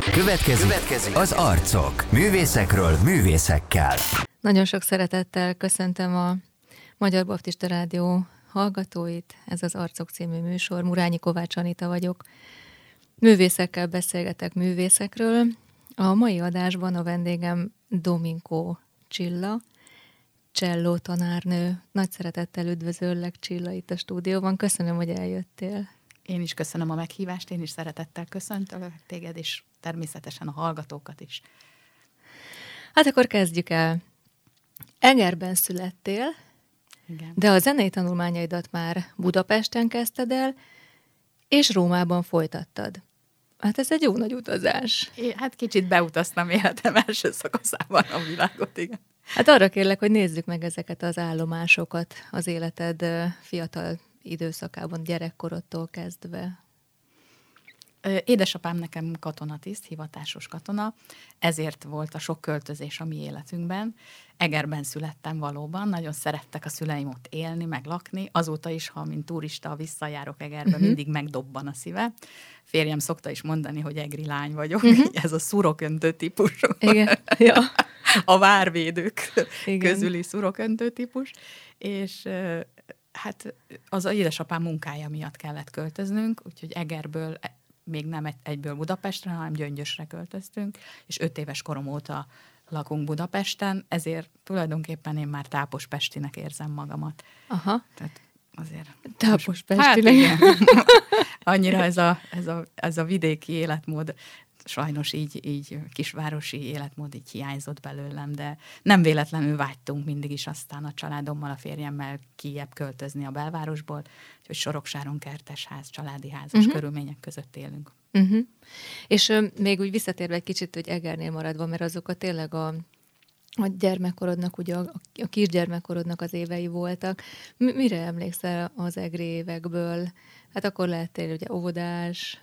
Következik az Arcok. Művészekről művészekkel. Nagyon sok szeretettel köszöntöm a Magyar Baptista Rádió hallgatóit. Ez az Arcok című műsor. Murányi Kovács Anita vagyok. Művészekkel beszélgetek művészekről. A mai adásban a vendégem Dominkó Csilla, cselló tanárnő. Nagy szeretettel üdvözöllek, Csilla, itt a stúdióban. Köszönöm, hogy eljöttél. Én is köszönöm a meghívást, én is szeretettel köszöntelek téged, és természetesen a hallgatókat is. Hát akkor kezdjük el. Egerben születtél, igen, de a zenei tanulmányaidat már Budapesten kezdted el, és Rómában folytattad. Hát ez egy jó nagy utazás. Hát kicsit beutaztam életem első szakaszában a világot, igen. Hát arra kérlek, hogy nézzük meg ezeket az állomásokat az életed fiatal időszakában, gyerekkorodtól kezdve. Édesapám nekem katonatiszt, hivatásos katona, ezért volt a sok költözés a mi életünkben. Egerben születtem valóban, nagyon szerettek a szüleim ott élni, meg lakni. Azóta is, ha mint turista visszajárok Egerbe, mindig megdobban a szíve. Férjem szokta is mondani, hogy egri lány vagyok, ez a szuroköntő típus. Igen, ja. A várvédők közüli szuroköntő típus, és... Hát az édesapám munkája miatt kellett költöznünk, úgyhogy Egerből még nem egyből Budapestre, hanem Gyöngyösre költöztünk, és 5 éves korom óta lakunk Budapesten, ezért tulajdonképpen én már tápospestinek érzem magamat. Aha. Tehát azért... Tápospestinek. Hát igen. Annyira ez a vidéki életmód, sajnos így kisvárosi életmód így hiányzott belőlem, de nem véletlenül vágytunk mindig is aztán a családommal, a férjemmel kijebb költözni a belvárosból, hogy Soroksáron kertesház, családi házas körülmények között élünk. És még úgy visszatérve egy kicsit, hogy Egernél maradva, mert azok a tényleg a gyermekkorodnak, ugye a kisgyermekkorodnak az évei voltak. Mire emlékszel az egri évekből? Hát akkor lettél ugye óvodás...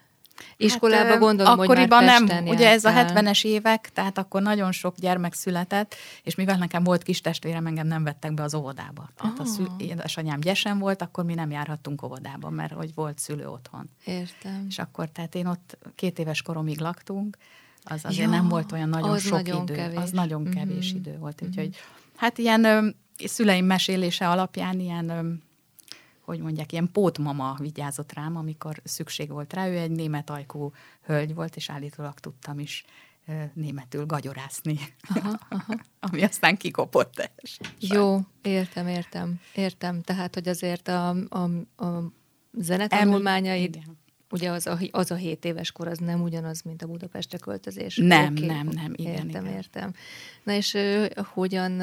Iskolába gondolom, hogy már Pesten nem, jártál. Ugye ez a 70-es évek, tehát akkor nagyon sok gyermek született, és mivel nekem volt kis testvérem, engem nem vettek be az óvodába. Tehát édesanyám gyesen volt, akkor mi nem járhattunk óvodába, mert hogy volt szülő otthon. Értem. És akkor tehát én ott 2 éves koromig laktunk, az azért nem volt olyan nagyon sok nagyon idő. Kevés. Az nagyon kevés idő volt. Úgyhogy hát ilyen szüleim mesélése alapján ilyen... ilyen pótmama vigyázott rám, amikor szükség volt rá. Ő egy német ajkú hölgy volt, és állítólag tudtam is németül gagyorászni, ami aztán kikopott teljesen. Jó, értem. Tehát, hogy azért a zenetanulmányai... Ugye az a 7 éves kor az nem ugyanaz, mint a Budapestre költözés. Nem, igen. Na és hogyan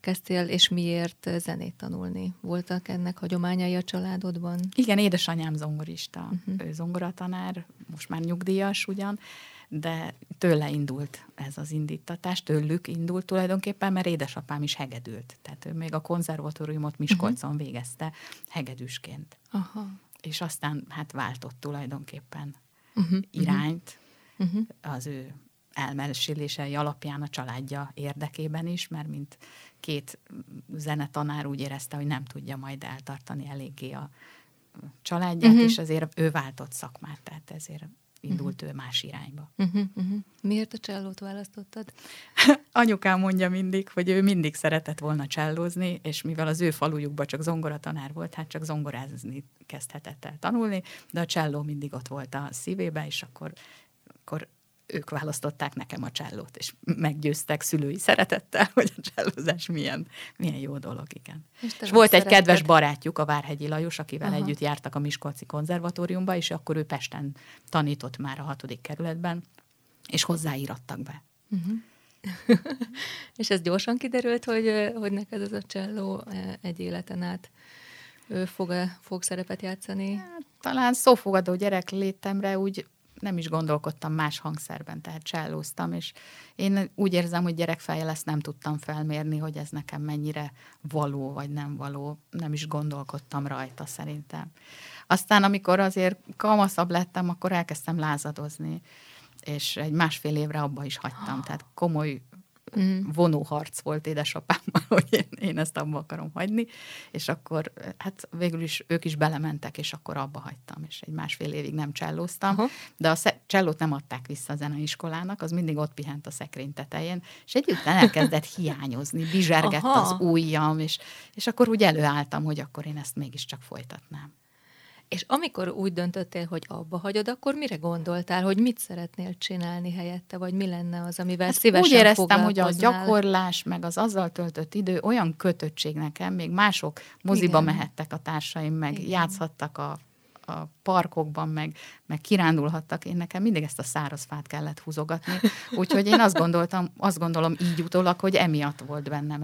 kezdtél, és miért zenét tanulni? Voltak ennek hagyományai a családodban? Igen, édesanyám zongorista, ő zongoratanár, most már nyugdíjas ugyan, de tőle indult ez az indítatás, tőlük indult tulajdonképpen, mert édesapám is hegedült. Tehát ő még a konzervatóriumot Miskolcon végezte hegedűsként. Aha. És aztán hát váltott tulajdonképpen irányt az ő elmesélései alapján a családja érdekében is, mert mint 2 zenetanár úgy érezte, hogy nem tudja majd eltartani eléggé a családját, és azért ő váltott szakmát, tehát ezért indult ő más irányba. Miért a csellót választottad? Anyukám mondja mindig, hogy ő mindig szeretett volna csellózni, és mivel az ő falujukban csak zongoratanár volt, hát csak zongorázni kezdhetett el tanulni, de a cselló mindig ott volt a szívébe, és akkor ők választották nekem a csellót, és meggyőztek szülői szeretettel, hogy a csellózás milyen jó dolog, igen. És volt egy kedves barátjuk, a Várhegyi Lajos, akivel együtt jártak a Miskolci Konzervatóriumba, és akkor ő Pesten tanított már a 6. kerületben, és hozzáírattak be. És ez gyorsan kiderült, hogy neked ez a cselló egy életen át fog szerepet játszani? Hát, talán szófogadó gyerek létemre úgy nem is gondolkodtam más hangszerben, tehát csellóztam, és én úgy érzem, hogy gyerekfejjel ezt nem tudtam felmérni, hogy ez nekem mennyire való, vagy nem való. Nem is gondolkodtam rajta szerintem. Aztán, amikor azért kamaszabb lettem, akkor elkezdtem lázadozni, és egy 1,5 évre abba is hagytam. Tehát komoly vonóharc volt édesapámmal, hogy én ezt abba akarom hagyni, és akkor hát végül is ők is belementek, és akkor abba hagytam, és egy 1,5 évig nem csellóztam, de a csellót nem adták vissza a zeneiskolának, az mindig ott pihent a szekrény tetején, és együttel elkezdett hiányozni, bizsergett az ujjam, és akkor úgy előálltam, hogy akkor én ezt mégiscsak folytatnám. És amikor úgy döntöttél, hogy abba hagyod, akkor mire gondoltál, hogy mit szeretnél csinálni helyette, vagy mi lenne az, amivel hát szívesen foglalkoznál? Úgy éreztem, hogy a gyakorlás, meg az azzal töltött idő olyan kötöttség nekem, még mások moziba mehettek a társaim, meg játszhattak a parkokban, meg kirándulhattak. Én nekem mindig ezt a szárazfát kellett húzogatni. Úgyhogy én azt gondolom így utólag, hogy emiatt volt bennem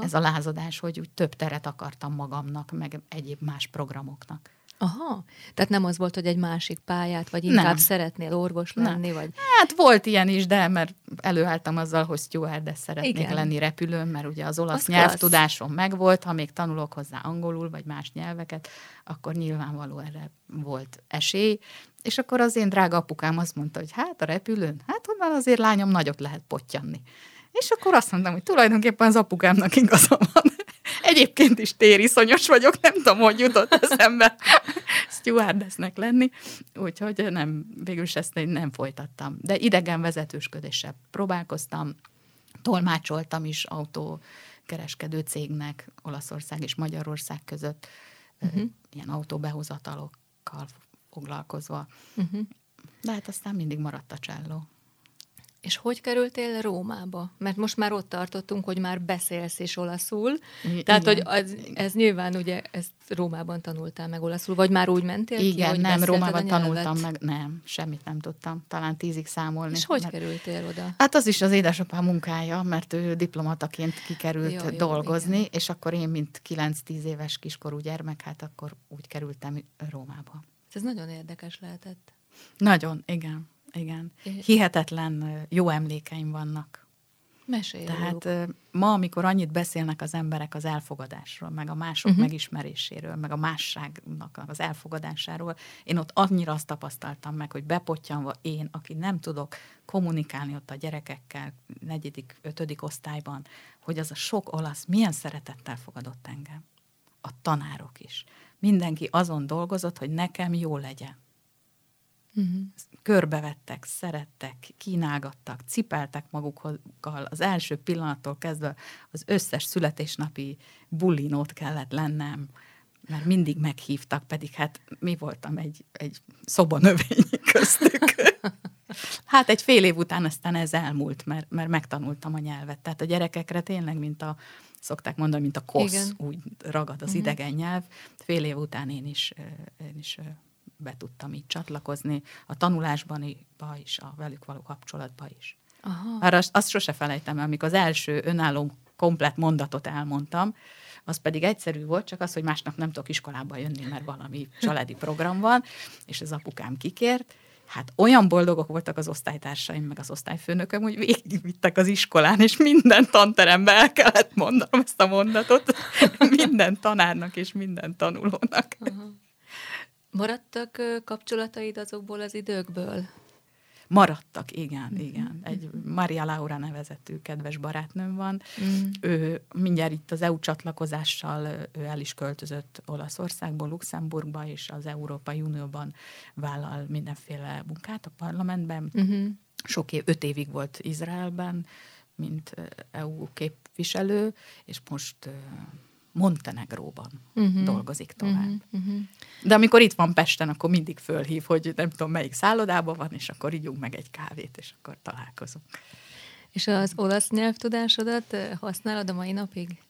ez a lázadás, hogy úgy több teret akartam magamnak, meg egyéb más programoknak. Aha, tehát nem az volt, hogy egy másik pályát, vagy inkább szeretnél orvos lenni? Vagy... Hát volt ilyen is, de mert előálltam azzal, hogy stewardess szeretnék lenni repülőn, mert ugye az olasz nyelvtudásom megvolt, ha még tanulok hozzá angolul, vagy más nyelveket, akkor nyilvánvaló erre volt esély. És akkor az én drága apukám azt mondta, hogy hát a repülőn, hát onnan azért lányom nagyot lehet pottyanni. És akkor azt mondtam, hogy tulajdonképpen az apukámnak igaza van. Egyébként is tériszonyos vagyok, nem tudom, hogy jutott eszembe stewardessnek lenni, úgyhogy végülis ezt én nem folytattam. De idegenvezetősködéssel próbálkoztam, tolmácsoltam is autókereskedő cégnek Olaszország és Magyarország között, ilyen autóbehozatalokkal foglalkozva. De hát aztán mindig maradt a cselló. És hogy kerültél Rómába? Mert most már ott tartottunk, hogy már beszélsz is olaszul. Tehát, hogy ez nyilván ugye, ezt Rómában tanultál meg olaszul, vagy már úgy mentél ki, hogy nem, Rómában tanultam meg, nem, semmit nem tudtam, talán 10-ig számolni. És hogy kerültél oda? Hát az is az édesapám munkája, mert ő diplomataként kikerült dolgozni, és akkor én, mint 9-10 éves kiskorú gyermek, hát akkor úgy kerültem Rómába. Ez nagyon érdekes lehetett. Nagyon, igen. Hihetetlen jó emlékeim vannak. Mesélj. Tehát ma, amikor annyit beszélnek az emberek az elfogadásról, meg a mások megismeréséről, meg a másságnak az elfogadásáról, én ott annyira azt tapasztaltam meg, hogy bepottyanva én, aki nem tudok kommunikálni ott a gyerekekkel 4.-5. osztályban, hogy az a sok olasz milyen szeretettel fogadott engem. A tanárok is. Mindenki azon dolgozott, hogy nekem jó legyen. Körbevettek, szerettek, kínálgattak, cipeltek magukkal. Az első pillanattól kezdve az összes születésnapi bulinót kellett lennem, mert mindig meghívtak, pedig hát mi voltam egy szobanövény köztük. Hát egy fél év után aztán ez elmúlt, mert megtanultam a nyelvet. Tehát a gyerekekre tényleg, szokták mondani, mint a kosz, úgy ragad az idegen nyelv. Fél év után én is be tudtam így csatlakozni, a tanulásban is, a velük való kapcsolatban is. Már azt sose felejtem el, amikor az első önálló komplett mondatot elmondtam, az pedig egyszerű volt, csak az, hogy másnap nem tudok iskolába jönni, mert valami családi program van, és az apukám kikért. Hát olyan boldogok voltak az osztálytársaim, meg az osztályfőnököm, hogy végigvittek az iskolán, és minden tanterembe el kellett mondanom ezt a mondatot, minden tanárnak és minden tanulónak. Maradtak kapcsolataid azokból az időkből? Maradtak, igen. Egy Maria Laura nevezetű kedves barátnőm van. Ő mindjárt itt az EU csatlakozással el is költözött Olaszországból, Luxemburgba, és az Európai Unióban vállal mindenféle munkát a parlamentben. Sok év, 5 évig volt Izraelben, mint EU képviselő, és most... Montenegróban dolgozik tovább. De amikor itt van Pesten, akkor mindig fölhív, hogy nem tudom, melyik szállodában van, és akkor ígyunk meg egy kávét, és akkor találkozunk. És az olasz nyelvtudásodat használod a mai napig?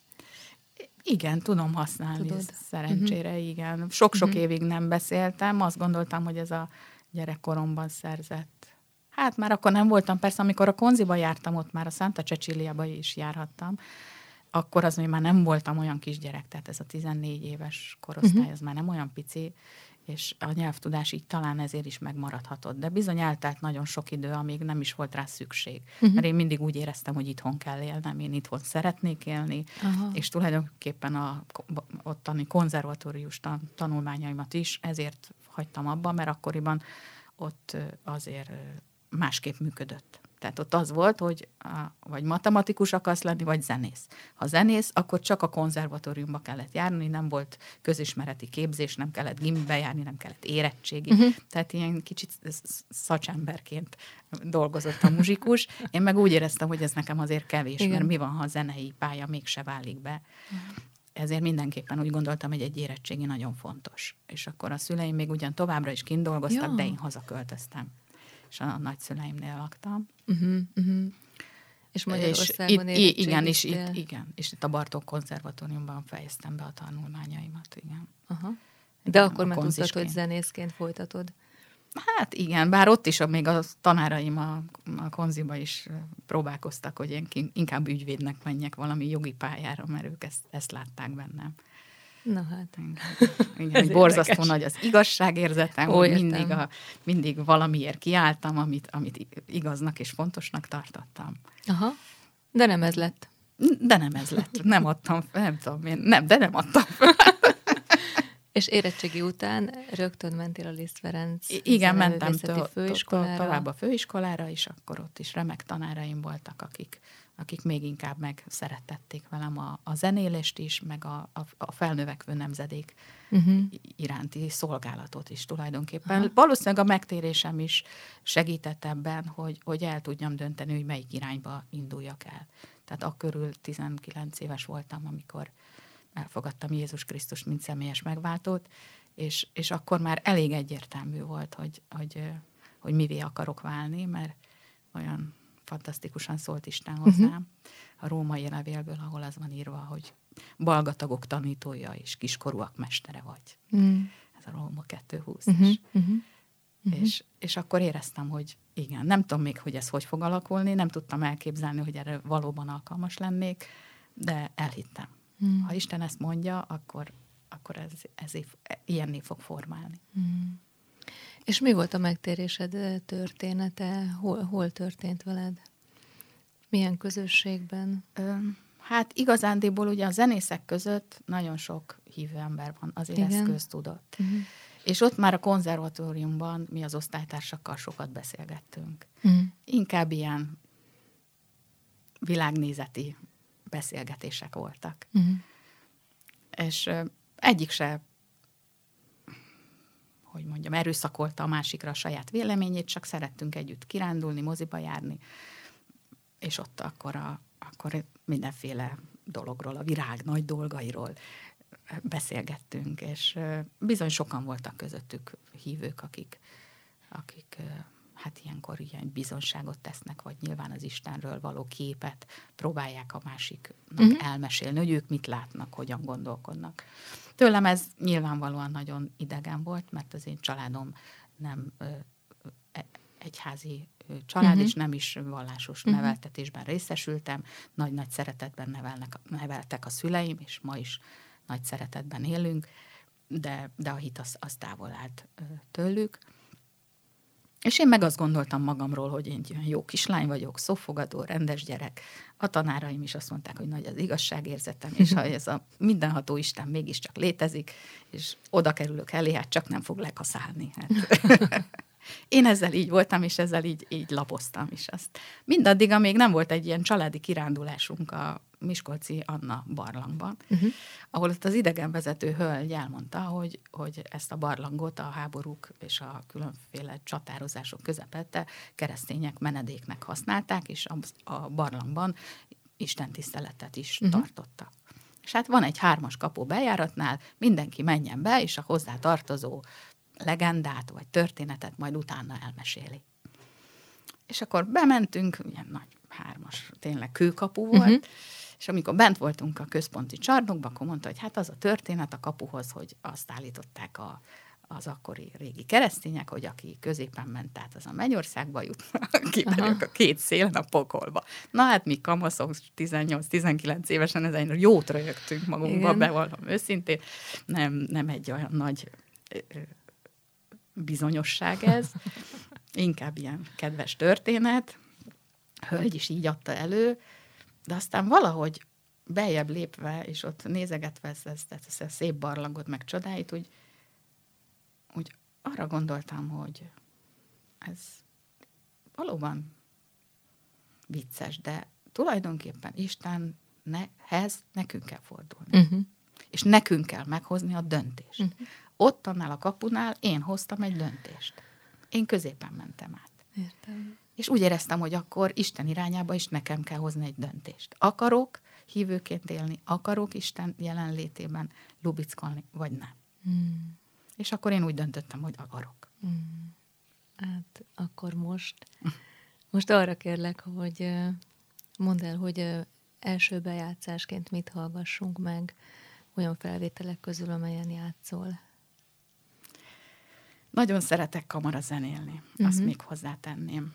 Igen, tudom használni. Szerencsére igen. Sok-sok évig nem beszéltem. Azt gondoltam, hogy ez a gyerekkoromban szerzett. Hát már akkor nem voltam, persze, amikor a konziba jártam, ott már a Santa Ceciliába is járhattam, akkor az, hogy már nem voltam olyan kisgyerek, tehát ez a 14 éves korosztály, az már nem olyan pici, és a nyelvtudás így talán ezért is megmaradhatott. De bizony eltelt nagyon sok idő, amíg nem is volt rá szükség. Mert én mindig úgy éreztem, hogy itthon kell élnem, én itthon szeretnék élni, és tulajdonképpen a ottani konzervatórius tanulmányaimat is ezért hagytam abba, mert akkoriban ott azért másképp működött. Tehát ott az volt, hogy vagy matematikus akarsz lenni, vagy zenész. Ha zenész, akkor csak a konzervatóriumba kellett járni, nem volt közismereti képzés, nem kellett gimbe járni, nem kellett érettségi. Uh-huh. Tehát ilyen kicsit szakemberként dolgozott a muzsikus. Én meg úgy éreztem, hogy ez nekem azért kevés, igen, mert mi van, ha a zenei pálya mégse válik be. Uh-huh. Ezért mindenképpen úgy gondoltam, hogy egy érettségi nagyon fontos. És akkor a szüleim még ugyan továbbra is kint dolgoztak, ja, de én hazaköltöztem. És a nagyszüleimnél laktam. Uh-huh, uh-huh. És Magyarországon érettségiztél? Igen, és itt a Bartók konzervatóriumban fejeztem be a tanulmányaimat. Igen. Aha. De igen, akkor már tudtad, hogy zenészként folytatod? Hát igen, bár ott is még a tanáraim a konziba is próbálkoztak, hogy én inkább ügyvédnek menjek valami jogi pályára, mert ők ezt látták bennem. Na hát. Igen, borzasztó nagy az igazságérzetem, hogy mindig valamiért kiálltam, amit igaznak és fontosnak tartottam. Aha, de nem ez lett. Nem adtam fel, nem tudom én. Nem adtam fel. És érettségi után rögtön mentél a Liszt Ferenc művészeti főiskolára. Tovább a főiskolára, és akkor ott is remek tanáraim voltak, akik még inkább megszerettették velem a zenélést is, meg a felnövekvő nemzedék uh-huh. iránti szolgálatot is tulajdonképpen. Aha. Valószínűleg a megtérésem is segített ebben, hogy el tudjam dönteni, hogy melyik irányba induljak el. Tehát akkörül 19 éves voltam, amikor elfogadtam Jézus Krisztust, mint személyes megváltót, és akkor már elég egyértelmű volt, hogy mivé akarok válni, mert olyan fantasztikusan szólt Isten hozzám, uh-huh. a római levélből, ahol az van írva, hogy balgatagok tanítója és kiskorúak mestere vagy. Uh-huh. Ez a Róma 220 uh-huh. is. Uh-huh. Uh-huh. És akkor éreztem, hogy igen, nem tudom még, hogy ez hogy fog alakulni, nem tudtam elképzelni, hogy erre valóban alkalmas lennék, de elhittem. Ha Isten ezt mondja, akkor ez ilyenné fog formálni. Mm. És mi volt a megtérésed története? Hol történt veled? Milyen közösségben? Hát igazándiból ugye a zenészek között nagyon sok hívő ember van, azért igen, ez köztudott. Mm. És ott már a konzervatóriumban mi az osztálytársakkal sokat beszélgettünk. Mm. Inkább ilyen világnézeti beszélgetések voltak. Uh-huh. És egyik se, hogy mondjam, erőszakolta a másikra a saját véleményét, csak szerettünk együtt kirándulni, moziba járni, és ott akkor mindenféle dologról, a virág nagy dolgairól beszélgettünk, és bizony sokan voltak közöttük hívők, akik hát ilyenkor ilyen bizonságot tesznek, vagy nyilván az Istenről való képet próbálják a másiknak uh-huh. elmesélni, hogy ők mit látnak, hogyan gondolkodnak. Tőlem ez nyilvánvalóan nagyon idegen volt, mert az én családom nem egyházi család, uh-huh. és nem is vallásos uh-huh. neveltetésben részesültem. Nagy-nagy szeretetben neveltek a szüleim, és ma is nagy szeretetben élünk, de a hit az távol állt tőlük. És én meg azt gondoltam magamról, hogy én olyan jó kislány vagyok, szófogadó, rendes gyerek. A tanáraim is azt mondták, hogy nagy az igazságérzetem, és ha ez a mindenható Isten mégiscsak létezik, és oda kerülök elé, hát csak nem fog lekaszálni. Hát. Én ezzel így voltam, és ezzel így lapoztam is azt. Mindaddig, amíg nem volt egy ilyen családi kirándulásunk a Miskolci Anna barlangban, uh-huh. ahol ott az idegenvezető hölgy elmondta, hogy ezt a barlangot a háborúk és a különféle csatározások közepette keresztények menedéknek használták, és a barlangban istentiszteletet is uh-huh. tartottak. És hát van egy 3-as kapu bejáratnál, mindenki menjen be, és a hozzá tartozó legendát vagy történetet majd utána elmeséli. És akkor bementünk, ilyen nagy 3-as tényleg kőkapu volt, uh-huh. és amikor bent voltunk a központi csarnokba, akkor mondta, hogy hát az a történet a kapuhoz, hogy azt állították az akkori régi keresztények, hogy aki középen ment át, az a Mennyországba jutna, aki a két szélen a pokolba. Na hát mi kamaszok 18-19 évesen ezen jót röhögtünk magunkba, igen, bevallom őszintén. Nem egy olyan nagy bizonyosság ez, inkább ilyen kedves történet. Hölgy is így adta elő, de aztán valahogy beljebb lépve, és ott nézegetve ezt a szép barlangot, meg csodáit, úgy arra gondoltam, hogy ez valóban vicces, de tulajdonképpen Istenhez nekünk kell fordulni. Uh-huh. És nekünk kell meghozni a döntést. Uh-huh. Ott annál a kapunál én hoztam egy döntést. Én középen mentem át. Értem. És úgy éreztem, hogy akkor Isten irányába is nekem kell hozni egy döntést. Akarok hívőként élni, akarok Isten jelenlétében lubickolni, vagy nem. Hmm. És akkor én úgy döntöttem, hogy akarok. Hmm. Hát akkor most arra kérlek, hogy mondd el, hogy első bejátszásként mit hallgassunk meg olyan felvételek közül, amelyen játszol. Nagyon szeretek kamarazenélni, azt még hozzátenném.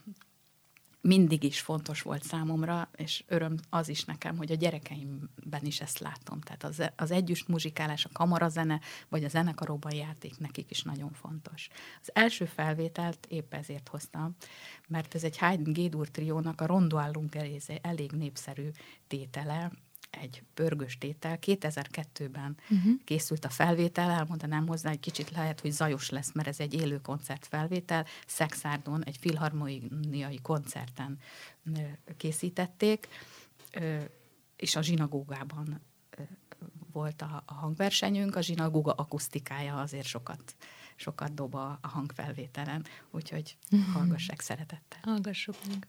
Mindig is fontos volt számomra, és öröm az is nekem, hogy a gyerekeimben is ezt látom. Tehát az együtt muzsikálás, a kamarazene, vagy a zenekarokban játék nekik is nagyon fontos. Az első felvételt épp ezért hoztam, mert ez egy Haydn Gédur triónak a Rondo all'un Carese elég népszerű tétele, egy pörgős tétel. 2002-ben készült a felvétel, elmondanám hozzá, hogy kicsit lehet, hogy zajos lesz, mert ez egy élő koncertfelvétel. Szexárdon, egy filharmoniai koncerten készítették, és a zsinagógában volt a hangversenyünk. A zsinagóga akusztikája azért sokat dob a hangfelvételen, úgyhogy hallgassák szeretettel. Hallgassuk meg.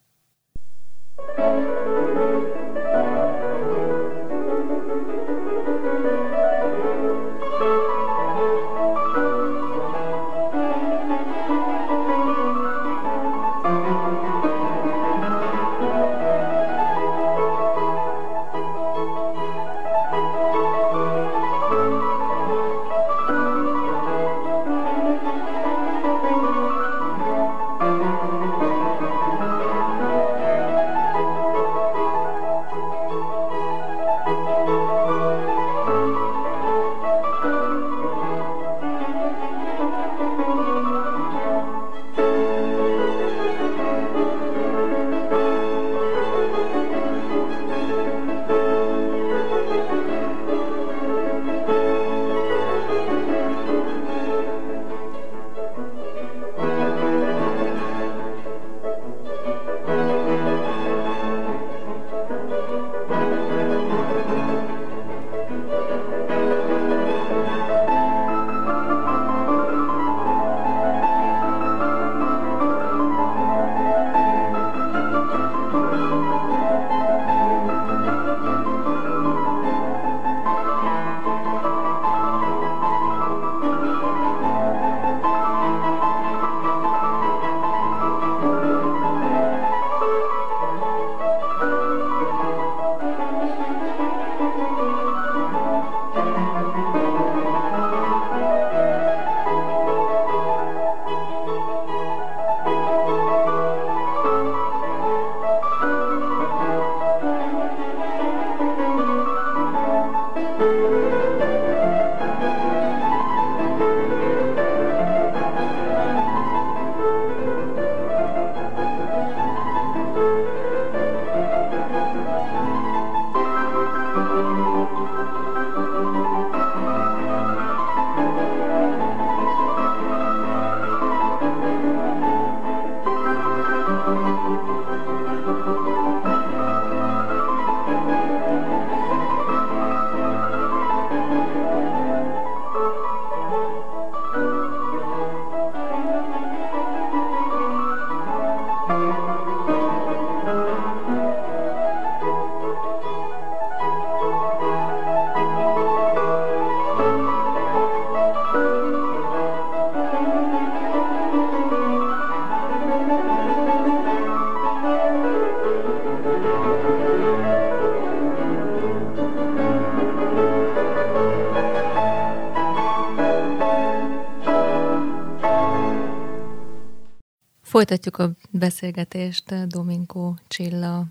Folytatjuk a beszélgetést Dominkó Csilla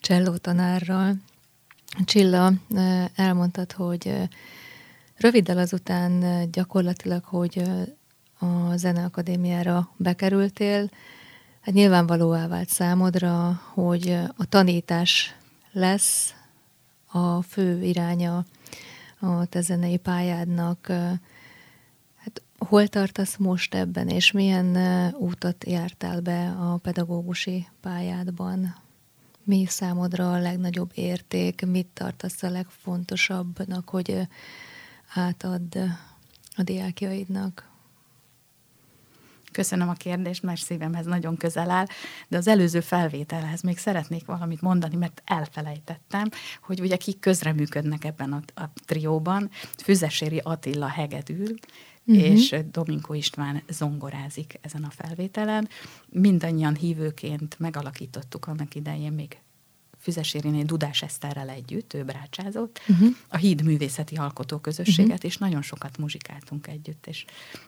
csellótanárral. Csilla, elmondtad, hogy röviddel azután gyakorlatilag, hogy a Zeneakadémiára bekerültél, hát nyilvánvalóvá vált számodra, hogy a tanítás lesz a fő iránya a te zenei pályádnak. Hol tartasz most ebben, és milyen útat jártál be a pedagógusi pályádban? Mi számodra a legnagyobb érték? Mit tartasz a legfontosabbnak, hogy átadd a diákjaidnak? Köszönöm a kérdést, mert szívemhez nagyon közel áll, de az előző felvételhez még szeretnék valamit mondani, mert elfelejtettem, hogy ugye kik közreműködnek ebben a trióban. Füzeséri Attila hegedül, és Dominkó István zongorázik ezen a felvételen. Mindannyian hívőként megalakítottuk annak idején még Füzesériné Dudás Eszterrel együtt, ő brácsázott, a Híd művészeti alkotóközösséget, és nagyon sokat muzsikáltunk együtt, és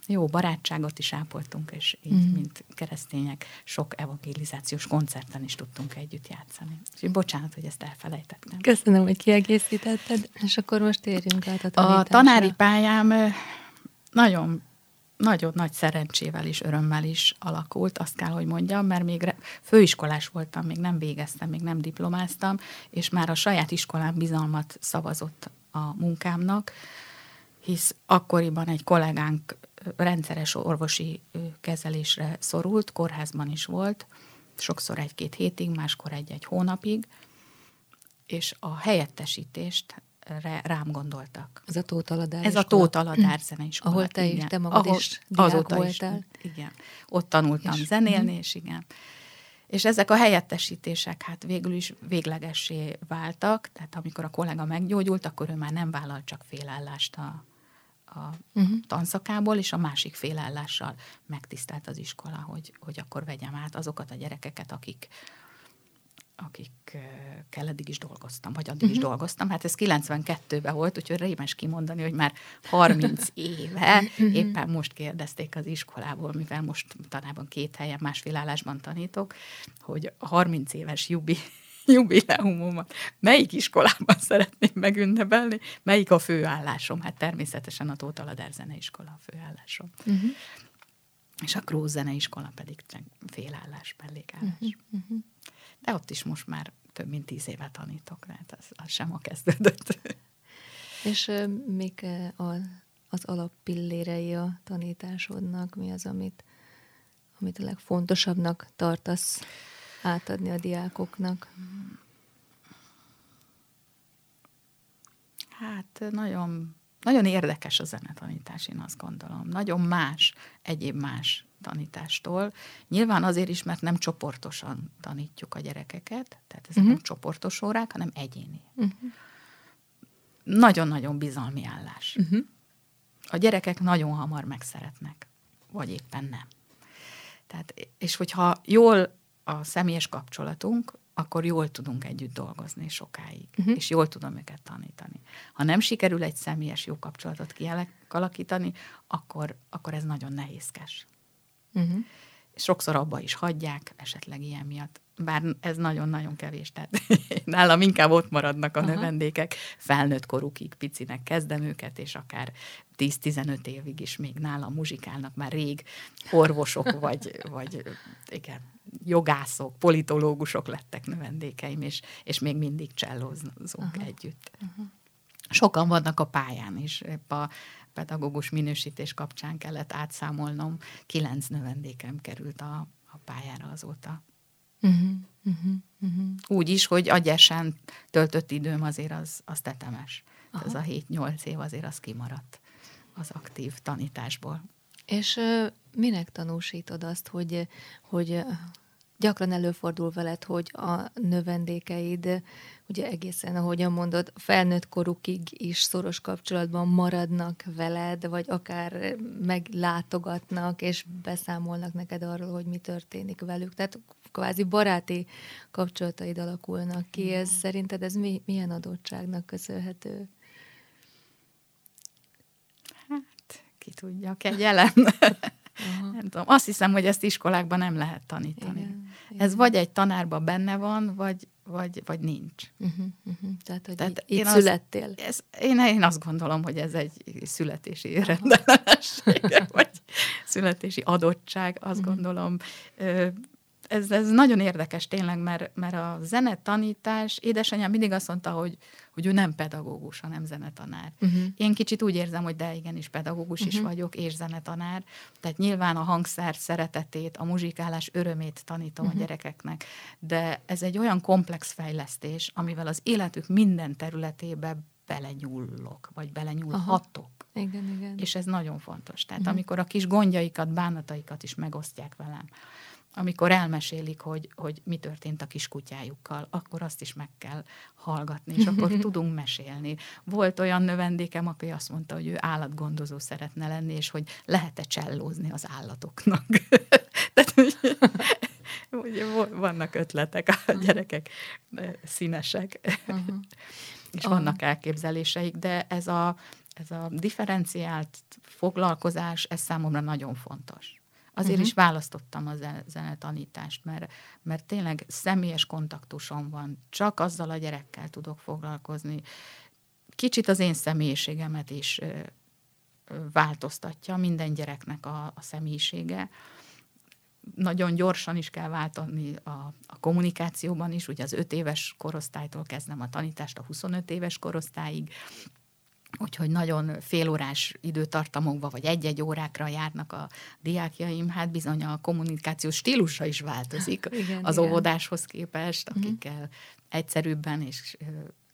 jó barátságot is ápoltunk, és így, mint keresztények, sok evangelizációs koncerten is tudtunk együtt játszani. És bocsánat, hogy ezt elfelejtettem. Köszönöm, hogy kiegészítetted, és akkor most térjünk át a tanításra. A tanári pályám nagyon, nagyon nagy szerencsével is, örömmel is alakult, azt kell, hogy mondjam, mert még főiskolás voltam, még nem végeztem, még nem diplomáztam, és már a saját iskolám bizalmat szavazott a munkámnak, hisz akkoriban egy kollégánk rendszeres orvosi kezelésre szorult, kórházban is volt, sokszor egy-két hétig, máskor egy-egy hónapig, és a helyettesítést rám gondoltak. Ez a Tóth Aladár Zeneiskola. Ahol te is, te magad is diák voltál. Igen. Ott tanultam zenélni, és igen. És ezek a helyettesítések hát végül is véglegessé váltak, tehát amikor a kollega meggyógyult, akkor ő már nem vállalt csak félállást a tanszakából, és a másik félállással megtisztelt az iskola, hogy akkor vegyem át azokat a gyerekeket, akikkel eddig is dolgoztam, vagy addig is dolgoztam. Hát ez 92-ben volt, úgyhogy rémes kimondani, hogy már 30 éve éppen most kérdezték az iskolából, mivel most tanában 2 helyen, másfél állásban tanítok, hogy a 30 éves jubileumomat melyik iskolában szeretném megünnepelni, melyik a főállásom. Hát természetesen a Tóth Aladár Zeneiskola a főállásom. És a Kroó Zeneiskola pedig félállás, mellékállás. De ott is most már több mint 10 éve tanítok, tehát az sem a kezdődött. És mik az alappillérei a tanításodnak? Mi az, amit a legfontosabbnak tartasz átadni a diákoknak? Hát nagyon, nagyon érdekes a zenetanítás, én azt gondolom. Nagyon más, egyéb más tanítástól. Nyilván azért is, mert nem csoportosan tanítjuk a gyerekeket, tehát ezek nem csoportos órák, hanem egyéni. Nagyon-nagyon bizalmi állás. A gyerekek nagyon hamar megszeretnek, vagy éppen nem. Tehát, és hogyha jól a személyes kapcsolatunk, akkor jól tudunk együtt dolgozni sokáig, és jól tudom őket tanítani. Ha nem sikerül egy személyes jó kapcsolatot kialakítani, akkor ez nagyon nehézkes. Sokszor abba is hagyják, esetleg ilyen miatt. Bár ez nagyon-nagyon kevés, tehát nálam inkább ott maradnak a növendékek, felnőtt korukig, picinek kezdem őket, és akár 10-15 évig is még nálam muzsikálnak, már rég orvosok, vagy igen, jogászok, politológusok lettek növendékeim, és még mindig csellózunk együtt. Sokan vannak a pályán is, épp a pedagógus minősítés kapcsán kellett átszámolnom, 9 növendékem került a pályára azóta. Úgy is, hogy agyesen töltött időm azért az tetemes. Ez a 7-8 év azért az kimaradt az aktív tanításból. És minek tanúsítod azt, hogy gyakran előfordul veled, hogy a növendékeid, ugye egészen, ahogyan mondod, felnőtt korukig is szoros kapcsolatban maradnak veled, vagy akár meglátogatnak, és beszámolnak neked arról, hogy mi történik velük. Tehát kvázi baráti kapcsolataid alakulnak ki. Ez szerinted ez milyen adottságnak köszönhető? Hát, ki tudja, kegyelem. Nem tudom. Azt hiszem, hogy ezt iskolákban nem lehet tanítani. Igen. Ez vagy egy tanárban benne van, vagy nincs. Tehát, hogy itt születtél. Én azt gondolom, hogy ez egy születési rendellenesség, vagy születési adottság, azt gondolom. ez nagyon érdekes tényleg, mert a zenetanítás, édesanyám mindig azt mondta, hogy ő nem pedagógus, hanem zenetanár. Uh-huh. Én kicsit úgy érzem, hogy de igenis pedagógus is vagyok, és zenetanár. Tehát nyilván a hangszer szeretetét, a muzsikálás örömét tanítom a gyerekeknek. De ez egy olyan komplex fejlesztés, amivel az életük minden területébe belenyúlok, vagy belenyúlhatok. Igen, igen. És ez nagyon fontos. Tehát amikor a kis gondjaikat, bánataikat is megosztják velem, amikor elmesélik, hogy mi történt a kiskutyájukkal, akkor azt is meg kell hallgatni, és akkor tudunk mesélni. Volt olyan növendékem, aki azt mondta, hogy ő állatgondozó szeretne lenni, és hogy lehet-e csellózni az állatoknak. Tehát ugye, vannak ötletek, a gyerekek színesek, és vannak elképzeléseik, de ez a differenciált foglalkozás, ez számomra nagyon fontos. Azért is választottam a zenetanítást, mert tényleg személyes kontaktusom van, csak azzal a gyerekkel tudok foglalkozni. Kicsit az én személyiségemet is változtatja, minden gyereknek a személyisége. Nagyon gyorsan is kell váltani a kommunikációban is, ugye az 5 éves korosztálytól kezdem a tanítást a 25 éves korosztályig, úgyhogy nagyon félórás időtartamokba, vagy 1-1 órákra járnak a diákjaim, hát bizony a kommunikációs stílusa is változik igen. óvodáshoz képest, akikkel egyszerűbben és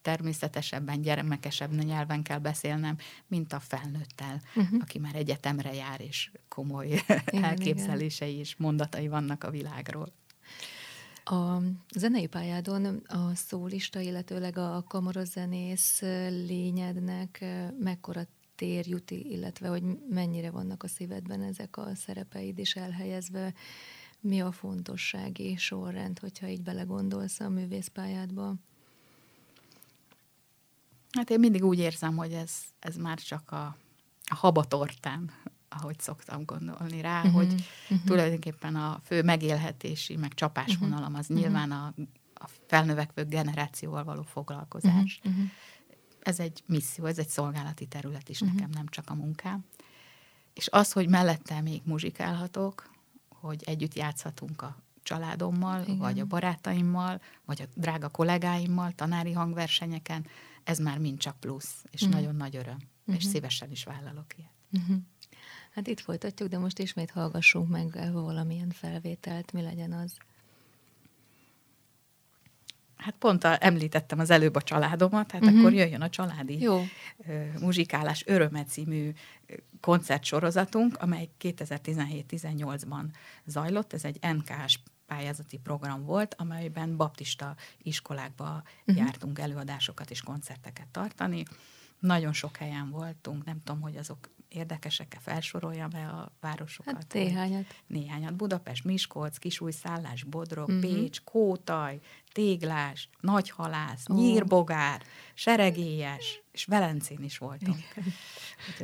természetesebben, gyermekesebben nyelven kell beszélnem, mint a felnőttel, aki már egyetemre jár, és komoly elképzelései és mondatai vannak a világról. A zenei pályádon a szólista, illetőleg a kamarazenész lényednek mekkora tér jut, illetve hogy mennyire vannak a szívedben ezek a szerepeid is elhelyezve, mi a fontossági sorrend, hogyha így belegondolsz a művészpályádba? Hát én mindig úgy érzem, hogy ez már csak a habatortán, ahogy szoktam gondolni rá, hogy tulajdonképpen a fő megélhetési, meg csapásvonalam az nyilván a felnövekvő generációval való foglalkozás. Ez egy misszió, ez egy szolgálati terület is nekem, nem csak a munkám. És az, hogy mellette még muzsikálhatok, hogy együtt játszhatunk a családommal, vagy a barátaimmal, vagy a drága kollégáimmal, tanári hangversenyeken, ez már mind csak plusz, és nagyon nagy öröm, és szívesen is vállalok ilyet. Hát itt folytatjuk, de most ismét hallgassunk meg valamilyen felvételt, mi legyen az? Hát pont említettem az előbb a családomat, hát akkor jöjjön a családi muzsikálás öröme című koncertsorozatunk, amely 2017-18-ban zajlott, ez egy NKS pályázati program volt, amelyben baptista iskolákba jártunk előadásokat és koncerteket tartani. Nagyon sok helyen voltunk, nem tudom, hogy azok érdekesek-e, felsoroljam-e a városokat? Hát néhányat. Budapest, Miskolc, Kisújszállás, Bodrog, Pécs, Kótaj, Téglás, Nagyhalász, Nyírbogár, Seregélyes, és Velencén is voltunk.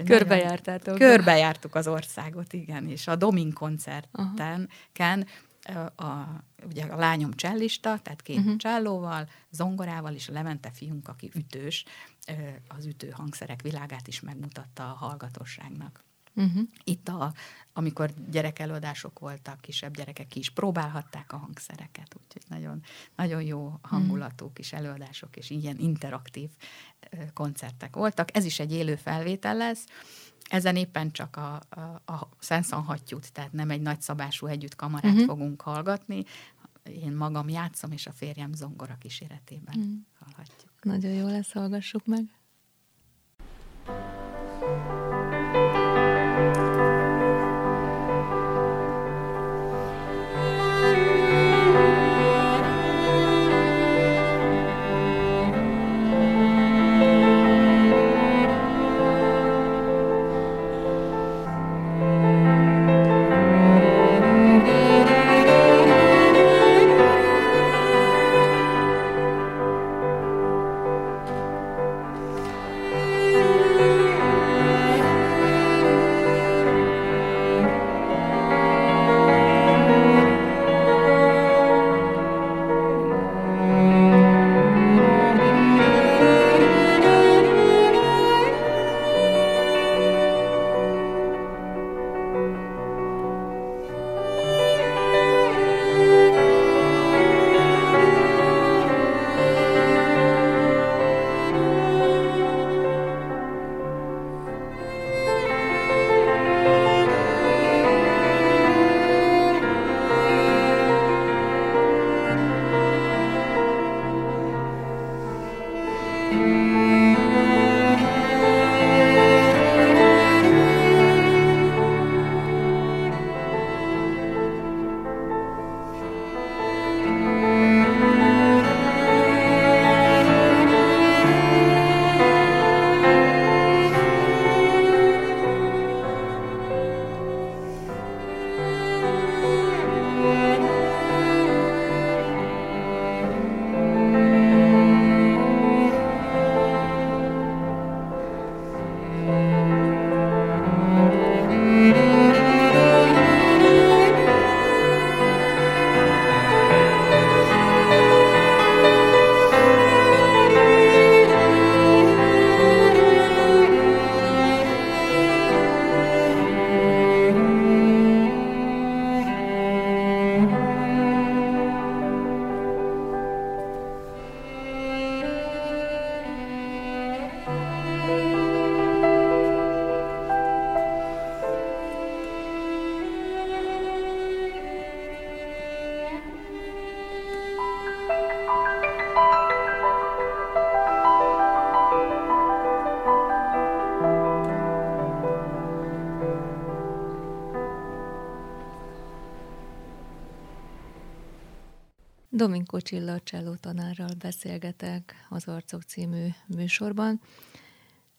Körbejártátok. Körbejártuk az országot, igen, és a Dominkó koncerten ugye a lányom csellista, tehát 2 csellóval, zongorával, és Levente fiunk, aki ütős, az ütőhangszerek világát is megmutatta a hallgatóságnak. Itt, amikor gyerekelőadások voltak, kisebb gyerekek ki is próbálhatták a hangszereket, úgyhogy nagyon, nagyon jó hangulatú kis előadások, és ilyen interaktív koncertek voltak. Ez is egy élő felvétel lesz. Ezen éppen csak a szenszanhattyút, tehát nem egy nagyszabású együttkamarát fogunk hallgatni. Én magam játszom, és a férjem zongora kíséretében hallhatjuk. Nagyon jó lesz, hallgassuk meg. Dominkó Csilla cselló tanárral beszélgetek az Arcok című műsorban.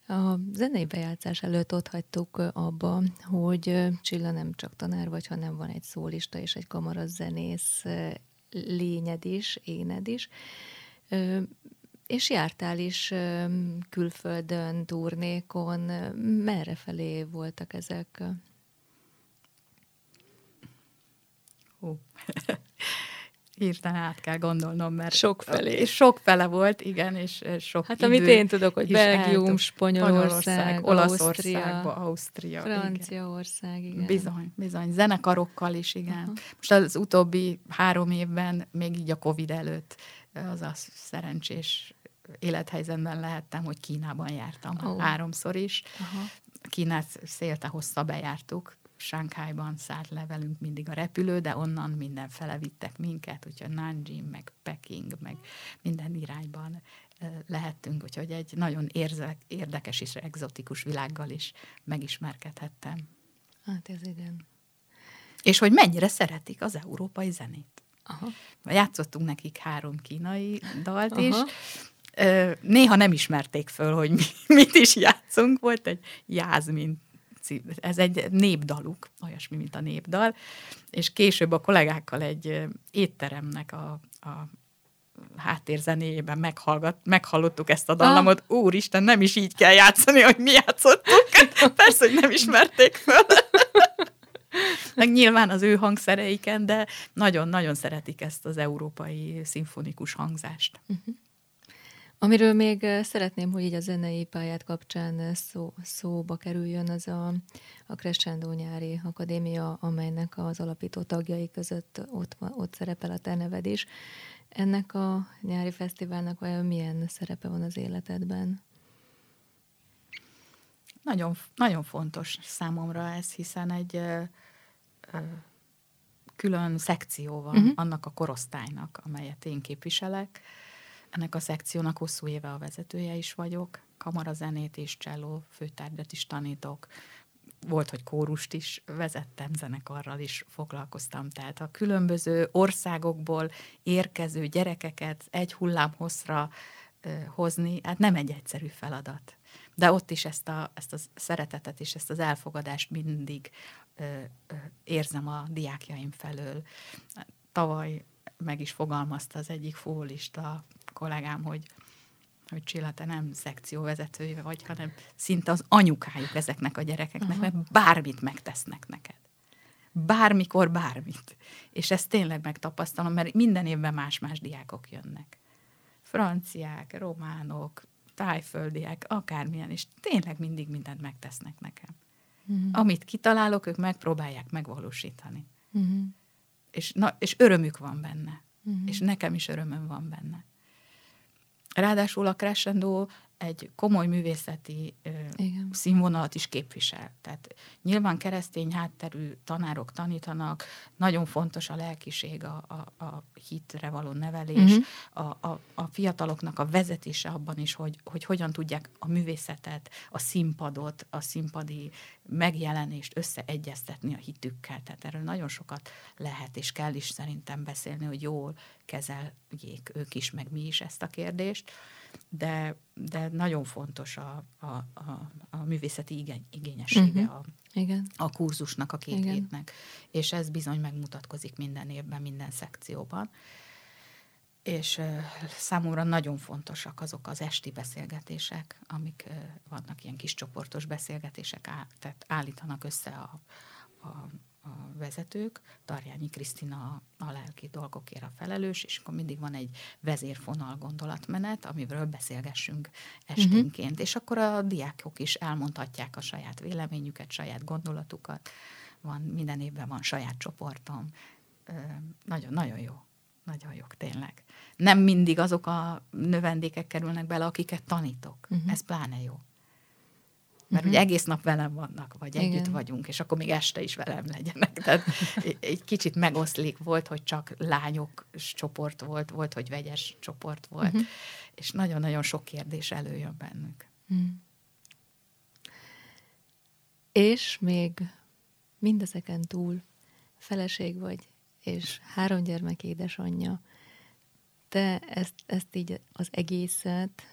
A zenei bejátszás előtt ott hagytuk abba, hogy Csilla nem csak tanár vagy, hanem van egy szólista és egy kamarazzenész lényed is, éned is. És jártál is külföldön, turnékon. Merrefelé voltak ezek? Hirtelen át kell gondolnom, mert sokfele volt, igen, és sok hát idő. Hát amit én tudok, hogy Belgium, Spanyolország, Olaszországba, Ausztria. Franciaország, igen. Bizony, zenekarokkal is, igen. Uh-huh. Most az utóbbi 3 évben, még így a Covid előtt, az a szerencsés élethelyzetben lehettem, hogy Kínában jártam 3-szor is. Uh-huh. Kínát szélte hossza bejártuk. Sánkhájban szállt le velünk mindig a repülő, de onnan mindenfele vittek minket, úgyhogy Nanjing, meg Peking, meg minden irányban lehettünk, úgyhogy egy nagyon érdekes és egzotikus világgal is megismerkedhettem. Hát ez igen. És hogy mennyire szeretik az európai zenét. Aha. Játszottunk nekik 3 kínai dalt aha. is, néha nem ismerték föl, hogy mit is játszunk, volt egy jázmin. Ez egy népdaluk, olyasmi, mint a népdal, és később a kollégákkal egy étteremnek a háttérzenéjében meghallottuk ezt a dallamot. Úristen, nem is így kell játszani, hogy mi játszottuk. Persze, hogy nem ismerték fel. Meg nyilván az ő hangszereiken, de nagyon-nagyon szeretik ezt az európai szimfonikus hangzást. Uh-huh. Amiről még szeretném, hogy így a zenei pályát kapcsán szóba kerüljön, az a Crescendo Nyári Akadémia, amelynek az alapító tagjai között ott szerepel a te neved is. Ennek a nyári fesztiválnak vajon milyen szerepe van az életedben? Nagyon, nagyon fontos számomra ez, hiszen egy külön szekció van uh-huh. annak a korosztálynak, amelyet én képviselek. Ennek a szekciónak hosszú éve a vezetője is vagyok, kamarazenét és cselló főtárgyat is tanítok, volt, hogy kórust is vezettem, zenekarral is foglalkoztam. Tehát a különböző országokból érkező gyerekeket egy hullámhosszra hozni, hát nem egy egyszerű feladat. De ott is ezt a szeretetet és ezt az elfogadást mindig érzem a diákjaim felől. Tavaly meg is fogalmazta az egyik fólista kollégám, hogy Csilla, te nem szekcióvezetője vagy, hanem szinte az anyukájuk ezeknek a gyerekeknek, aha. mert bármit megtesznek neked. Bármikor bármit. És ezt tényleg megtapasztalom, mert minden évben más-más diákok jönnek. Franciák, románok, tájföldiek, akármilyen, és tényleg mindig mindent megtesznek nekem. Uh-huh. Amit kitalálok, ők megpróbálják megvalósítani. Uh-huh. És örömük van benne. Uh-huh. És nekem is örömöm van benne. Ráadásul a Crescendo egy komoly művészeti színvonalat is képvisel. Tehát nyilván keresztény hátterű tanárok tanítanak, nagyon fontos a lelkiség, a hitre való nevelés, uh-huh. a fiataloknak a vezetése abban is, hogy hogyan tudják a művészetet, a színpadot, a színpadi megjelenést összeegyeztetni a hitükkel. Tehát erről nagyon sokat lehet és kell is szerintem beszélni, hogy jól kezeljék ők is, meg mi is ezt a kérdést. De nagyon fontos a művészeti igényessége uh-huh. a kurzusnak, a 2 igen. hétnek. És ez bizony megmutatkozik minden évben, minden szekcióban. És számomra nagyon fontosak azok az esti beszélgetések, amik vannak ilyen kis csoportos beszélgetések, tehát állítanak össze a vezetők, Tarjányi Krisztina a lelki dolgokért a felelős, és akkor mindig van egy vezérfonal gondolatmenet, amiről beszélgessünk esténként, uh-huh. és akkor a diákok is elmondhatják a saját véleményüket, saját gondolatukat. Minden évben van saját csoportom. Nagyon jó. Nagyon jó, tényleg. Nem mindig azok a növendékek kerülnek bele, akiket tanítok. Uh-huh. Ez pláne jó. Mert uh-huh. ugye egész nap velem vannak, vagy igen. együtt vagyunk, és akkor még este is velem legyenek. Tehát egy kicsit megoszlik, volt, hogy csak lányok csoport volt, hogy vegyes csoport volt, uh-huh. és nagyon-nagyon sok kérdés előjön bennük. Uh-huh. És még mindezeken túl feleség vagy, és 3 gyermek édesanyja. te ezt így az egészet,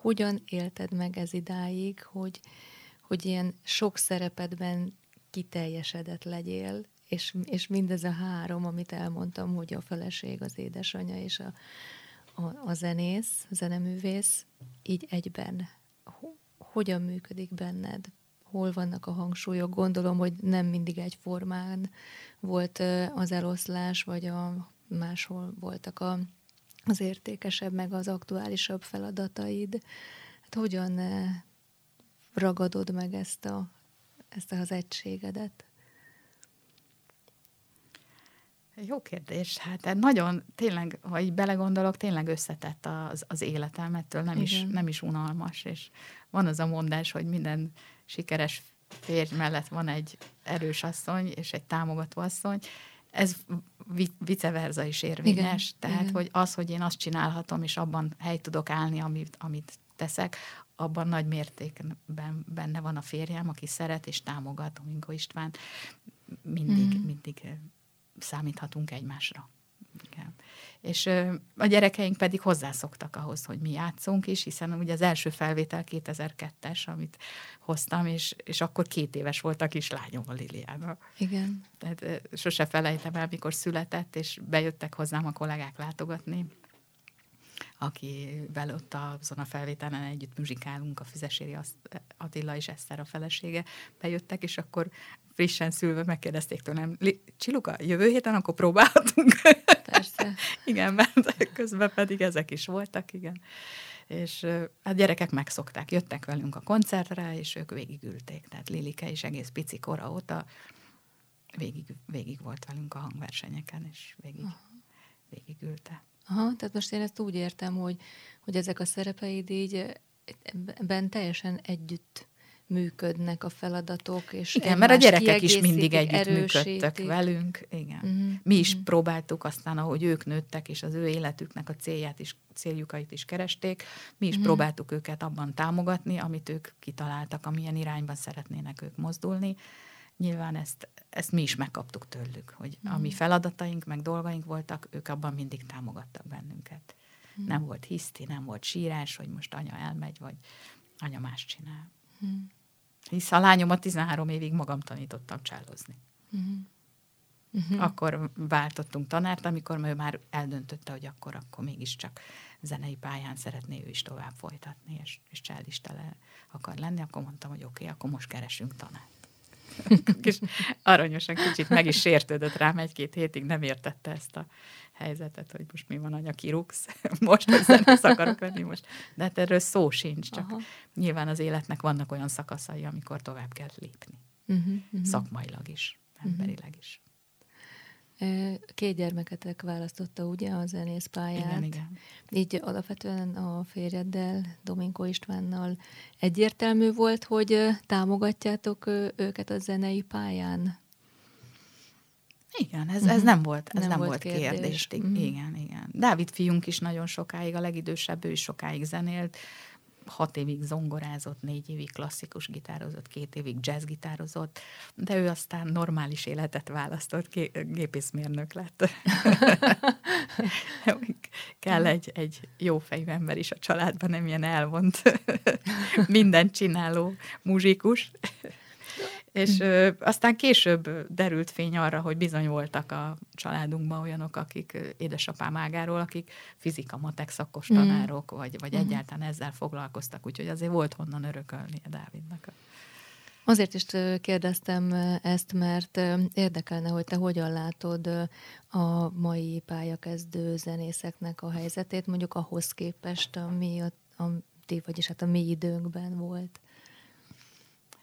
hogyan élted meg ez idáig, hogy ilyen sok szerepedben kiteljesedett legyél, és mindez a három, amit elmondtam, hogy a feleség, az édesanyja és a zenész, zeneművész, így egyben. Hogyan működik benned? Hol vannak a hangsúlyok? Gondolom, hogy nem mindig egyformán volt az eloszlás, vagy máshol voltak az értékesebb, meg az aktuálisabb feladataid. Hát hogyan ragadod meg ezt az egységedet? Jó kérdés. Hát nagyon, tényleg, ha így belegondolok, tényleg összetett az életem, ettől nem is unalmas, és van az a mondás, hogy minden sikeres férj mellett van egy erős asszony, és egy támogató asszony. Ez vice versa is érvényes, igen, tehát igen. Hogy az, hogy én azt csinálhatom, és abban helyt tudok állni, amit teszek, abban nagy mértékben benne van a férjem, aki szeret és támogat, Dominkó István. Mindig számíthatunk egymásra. Igen. És a gyerekeink pedig hozzászoktak ahhoz, hogy mi játszunk is, hiszen ugye az első felvétel 2002-es, amit hoztam, és akkor 2 éves volt a kislányom, a Liliana. Igen. Tehát sose felejtem el, mikor született, és bejöttek hozzám a kollégák látogatni, aki ott azon a felvételen együtt muzsikálunk, a Füzeséri Attila és Eszter a felesége, bejöttek, és akkor frissen szülve megkérdezték tőlem, Csiluka, jövő héten akkor próbáltunk. Persze. Igen, mert közben pedig ezek is voltak, igen. És a gyerekek megszokták, jöttek velünk a koncertre, és ők végigülték. Tehát Lilike is egész pici kora óta végig volt velünk a hangversenyeken, és végigülte. Aha, tehát most én ezt úgy értem, hogy ezek a szerepeid így ebben teljesen együtt működnek a feladatok, és igen, mert a gyerekek is mindig együttműködtek velünk. Igen. Uh-huh. Mi is próbáltuk aztán, ahogy ők nőttek, és az ő életüknek a céljukait is keresték, mi is próbáltuk őket abban támogatni, amit ők kitaláltak, amilyen irányban szeretnének ők mozdulni. Nyilván ezt mi is megkaptuk tőlük, hogy a mi feladataink, meg dolgaink voltak, ők abban mindig támogattak bennünket. Nem volt hiszti, nem volt sírás, hogy most anya elmegy, vagy anya más csinál. Hisz a lányomat 13 évig magam tanítottam csálozni. Akkor váltottunk tanárt, amikor ő már eldöntötte, hogy akkor mégiscsak zenei pályán szeretné ő is tovább folytatni, és csálista akar lenni, akkor mondtam, hogy oké, akkor most keresünk tanárt. És aranyosan kicsit meg is sértődött rám, 1-2 hétig nem értette ezt a helyzetet, hogy most mi van, anya, kirúgsz, most zenész akarok venni most. De hát erről szó sincs, csak nyilván az életnek vannak olyan szakaszai, amikor tovább kell lépni. Szakmailag is, emberileg is. 2 gyermeketek választotta ugye a zenész pályát. Igen. Így alapvetően a férjeddel, Dominkó Istvánnal egyértelmű volt, hogy támogatjátok őket a zenei pályán? Igen, ez nem volt kérdés. Igen. Dávid fiunk is nagyon sokáig, a legidősebb, ő is sokáig zenélt. 6 évig zongorázott, 4 évig klasszikus gitározott, 2 évig jazz gitározott, de ő aztán normális életet választott, gépészmérnök lett. Kell egy jó fejű ember is a családban, nem ilyen elvont, mindent csináló muzsikus. És aztán később derült fény arra, hogy bizony voltak a családunkban olyanok, akik édesapám ágáról, akik fizika-matek szakos tanárok, vagy egyáltalán ezzel foglalkoztak, úgyhogy azért volt honnan örökölni a Dávidnak. Azért is kérdeztem ezt, mert érdekelne, hogy te hogyan látod a mai pályakezdő zenészeknek a helyzetét, mondjuk ahhoz képest, ami a mi időnkben volt.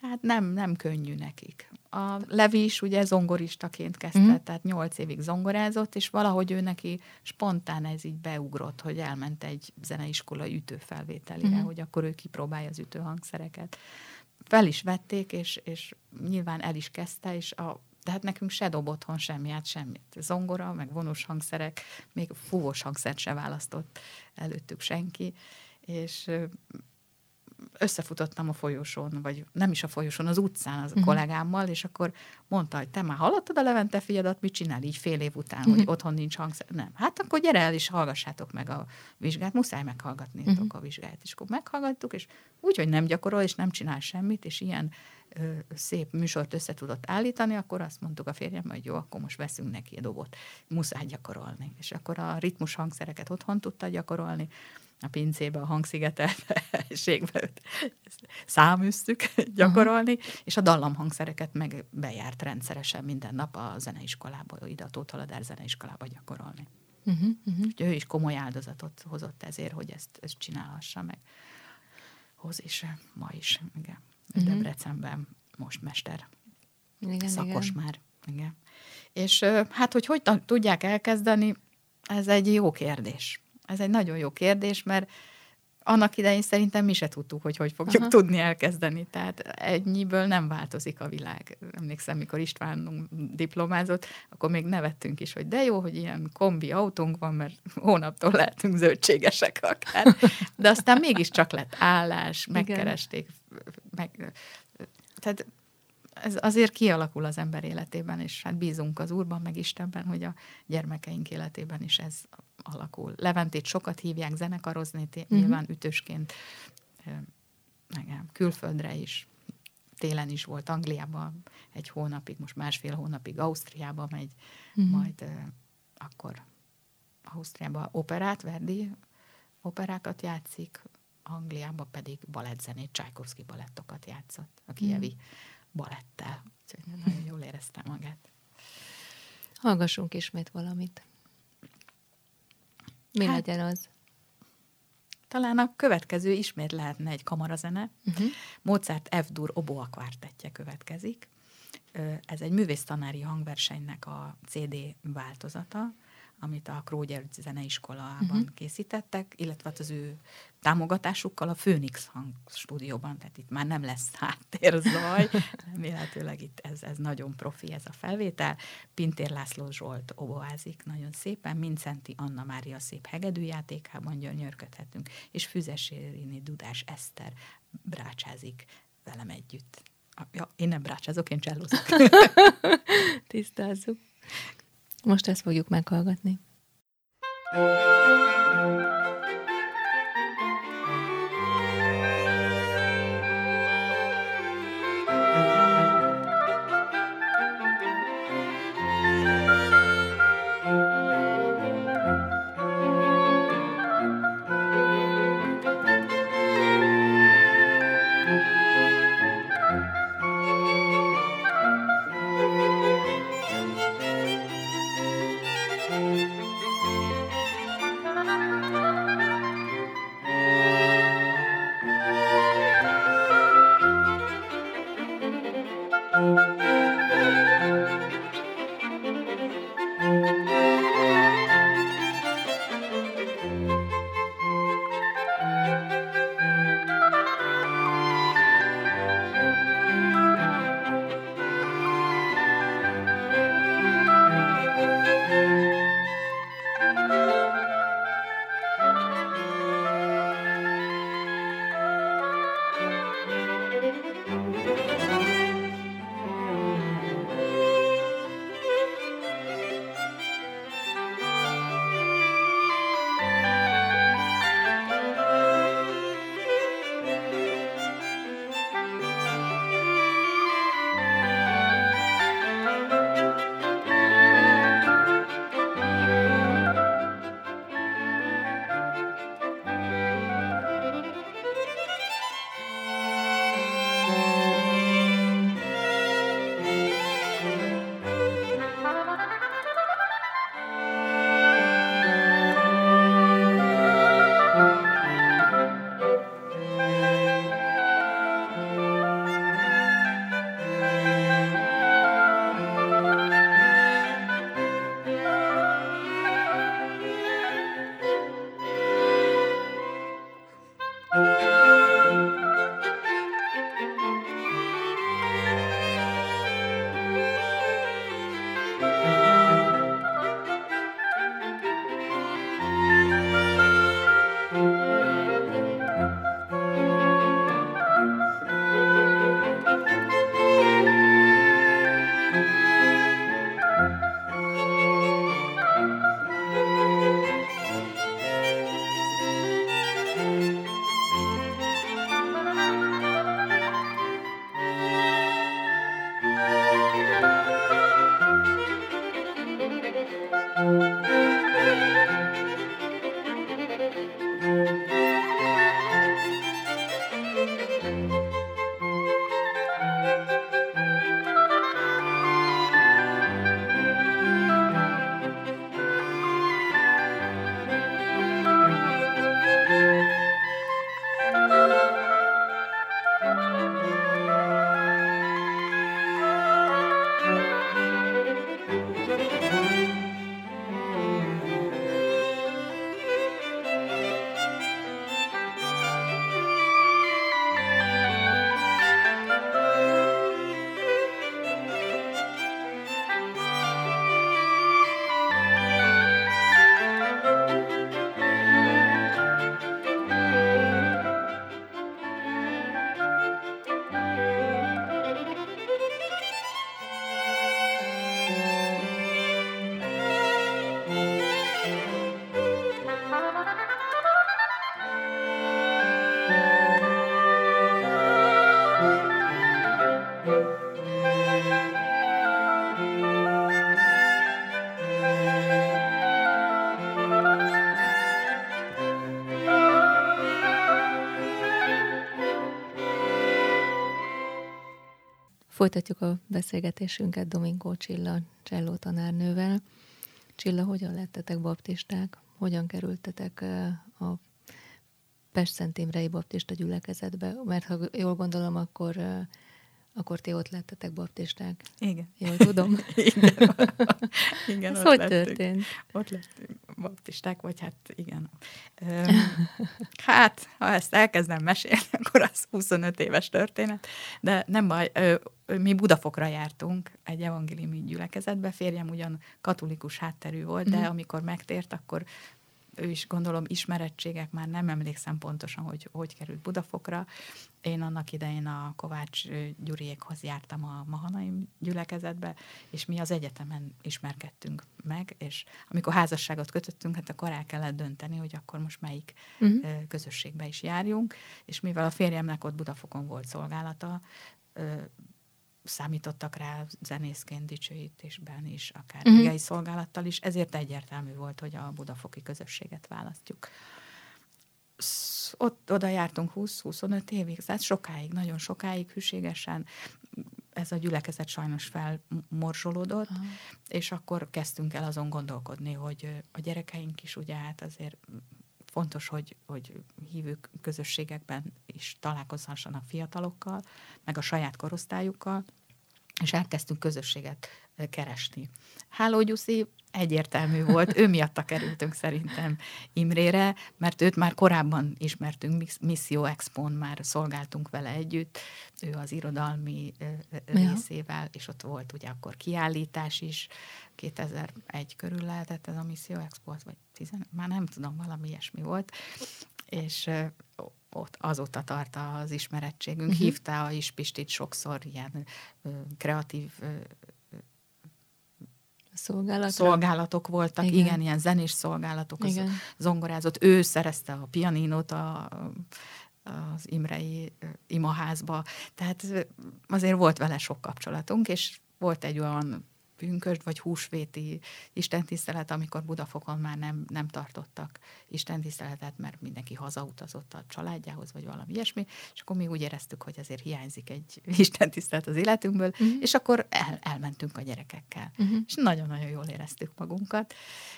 Hát nem könnyű nekik. A Levi is ugye zongoristaként kezdte, tehát 8 évig zongorázott, és valahogy ő neki spontán ez így beugrott, hogy elment egy zeneiskola ütőfelvételire, hogy akkor ő kipróbálja az ütőhangszereket. Fel is vették, és nyilván el is kezdte, de hát nekünk se dob otthon semmit. Zongora, meg vonós hangszerek, még fúvós hangszert se választott előttük senki, és összefutottam a folyosón, vagy nem is a folyosón, az utcán az a kollégámmal, és akkor mondta, hogy te már hallottad a Levente fiadat, mit csinál így fél év után, hogy otthon nincs hangszer. Nem, hát akkor gyere el, és hallgassátok meg a vizsgát, muszáj meghallgatnétok a vizsgát. És akkor meghallgattuk, és úgy, hogy nem gyakorol, és nem csinál semmit, és ilyen szép műsort össze tudott állítani, akkor azt mondtuk a férjemmel, hogy jó, akkor most veszünk neki a dobot. Muszáj gyakorolni. És akkor a ritmus hangszereket otthon tudta gyakorolni, a pincébe, a hangszigetelségbe száműztük gyakorolni, és a dallamhangszereket meg bejárt rendszeresen minden nap a zeneiskolába, ide a Tóth Aladár Zeneiskolába gyakorolni. Ő is komoly áldozatot hozott ezért, hogy ezt csinálhassa meg. Hoz is, ma is, igen. Debrecenben most mester. Igen, szakos igen. Már. Igen. És hát, hogy tudják elkezdeni, ez egy jó kérdés. Ez egy nagyon jó kérdés, mert annak idején szerintem mi se tudtuk, hogy fogjuk tudni elkezdeni. Tehát ennyiből nem változik a világ. Emlékszem, mikor Istvánunk diplomázott, akkor még nevettünk is, hogy de jó, hogy ilyen kombi autónk van, mert hónaptól lehetünk zöldségesek akár. De aztán mégiscsak lett állás, megkeresték. Tehát ez azért kialakul az ember életében, és hát bízunk az Úrban, meg Istenben, hogy a gyermekeink életében is ez alakul. Leventét sokat hívják zenekarozni, nyilván ütősként, külföldre is, télen is volt Angliában egy hónapig, most másfél hónapig Ausztriába megy, majd akkor Ausztriába operát, Verdi operákat játszik, Angliában pedig balettzenét, Csajkovszki balettokat játszott, a kijevi balettel. Úgyhogy nagyon jól éreztem magát. Hallgassunk ismét valamit. Mi legyen az? Talán a következő ismét lehetne egy kamarazene. Mozart F-dur oboa kvartettje következik. Ez egy művésztanári hangversenynek a CD változata, amit a Kroó György Zeneiskolában készítettek, illetve az ő támogatásukkal a Főnix hang stúdióban, tehát itt már nem lesz háttérzaj, remélhetőleg itt ez nagyon profi ez a felvétel. Pintér László Zsolt oboázik nagyon szépen, Mincenti Anna Mária szép hegedűjátékában gyönyörködhetünk, és Füzesériné Dudás Eszter brácsázik velem együtt. Ja, én nem brácsázok, én csellózok. Tisztázzuk. Most ezt fogjuk meghallgatni. Folytatjuk a beszélgetésünket Dominkó Csilla cselló tanárnővel. Csilla, hogyan lettetek baptisták? Hogyan kerültetek a Pest-Szent Imrei baptista gyülekezetbe? Mert ha jól gondolom, akkor ti ott lettetek baptisták. Igen. Jól tudom? Igen, ott hogy lettünk. Történt? Ott lettünk baptisták, vagy hát igen. Hát, ha ezt elkezdem mesélni, akkor az 25 éves történet, de nem baj, mi Budafokra jártunk egy evangéliumi gyülekezetbe, férjem ugyan katolikus hátterű volt, de amikor megtért, akkor ő is gondolom ismerettségek, már nem emlékszem pontosan, hogy került Budafokra. Én annak idején a Kovács Gyuriékhoz jártam a Mahanaim gyülekezetbe, és mi az egyetemen ismerkedtünk meg, és amikor házasságot kötöttünk, hát akkor el kellett dönteni, hogy akkor most melyik közösségbe is járjunk, és mivel a férjemnek ott Budafokon volt szolgálata, számítottak rá zenészként, dicsőítésben is, akár igei szolgálattal is, ezért egyértelmű volt, hogy a budafoki közösséget választjuk. Oda jártunk 20-25 évig, tehát sokáig, nagyon sokáig, hűségesen. Ez a gyülekezet sajnos felmorzsolódott, és akkor kezdtünk el azon gondolkodni, hogy a gyerekeink is ugye hát azért fontos, hogy hívő közösségekben is találkozhassanak fiatalokkal, meg a saját korosztályukkal, és elkezdtünk közösséget keresni. Háló Gyuszi egyértelmű volt, ő miatta kerültünk szerintem Imrére, mert őt már korábban ismertünk, Misszió Expon már szolgáltunk vele együtt, ő az irodalmi részével, és ott volt ugye akkor kiállítás is, 2001 körül lehetett ez a Misszió Expo, vagy 10, már nem tudom, valami ilyesmi volt, és ott azóta tart az ismerettségünk. Hívta a Ispistit sokszor ilyen kreatív szolgálatok voltak, igen, ilyen zenés szolgálatok, zongorázott. Ő szerezte a pianinót az Imrei imaházba, tehát azért volt vele sok kapcsolatunk, és volt egy olyan pünkösd vagy húsvéti istentisztelet, amikor Budafokon már nem tartottak istentiszteletet, mert mindenki hazautazott a családjához, vagy valami ilyesmi, és akkor mi úgy éreztük, hogy azért hiányzik egy istentisztelet az életünkből, és akkor elmentünk a gyerekekkel. És nagyon-nagyon jól éreztük magunkat,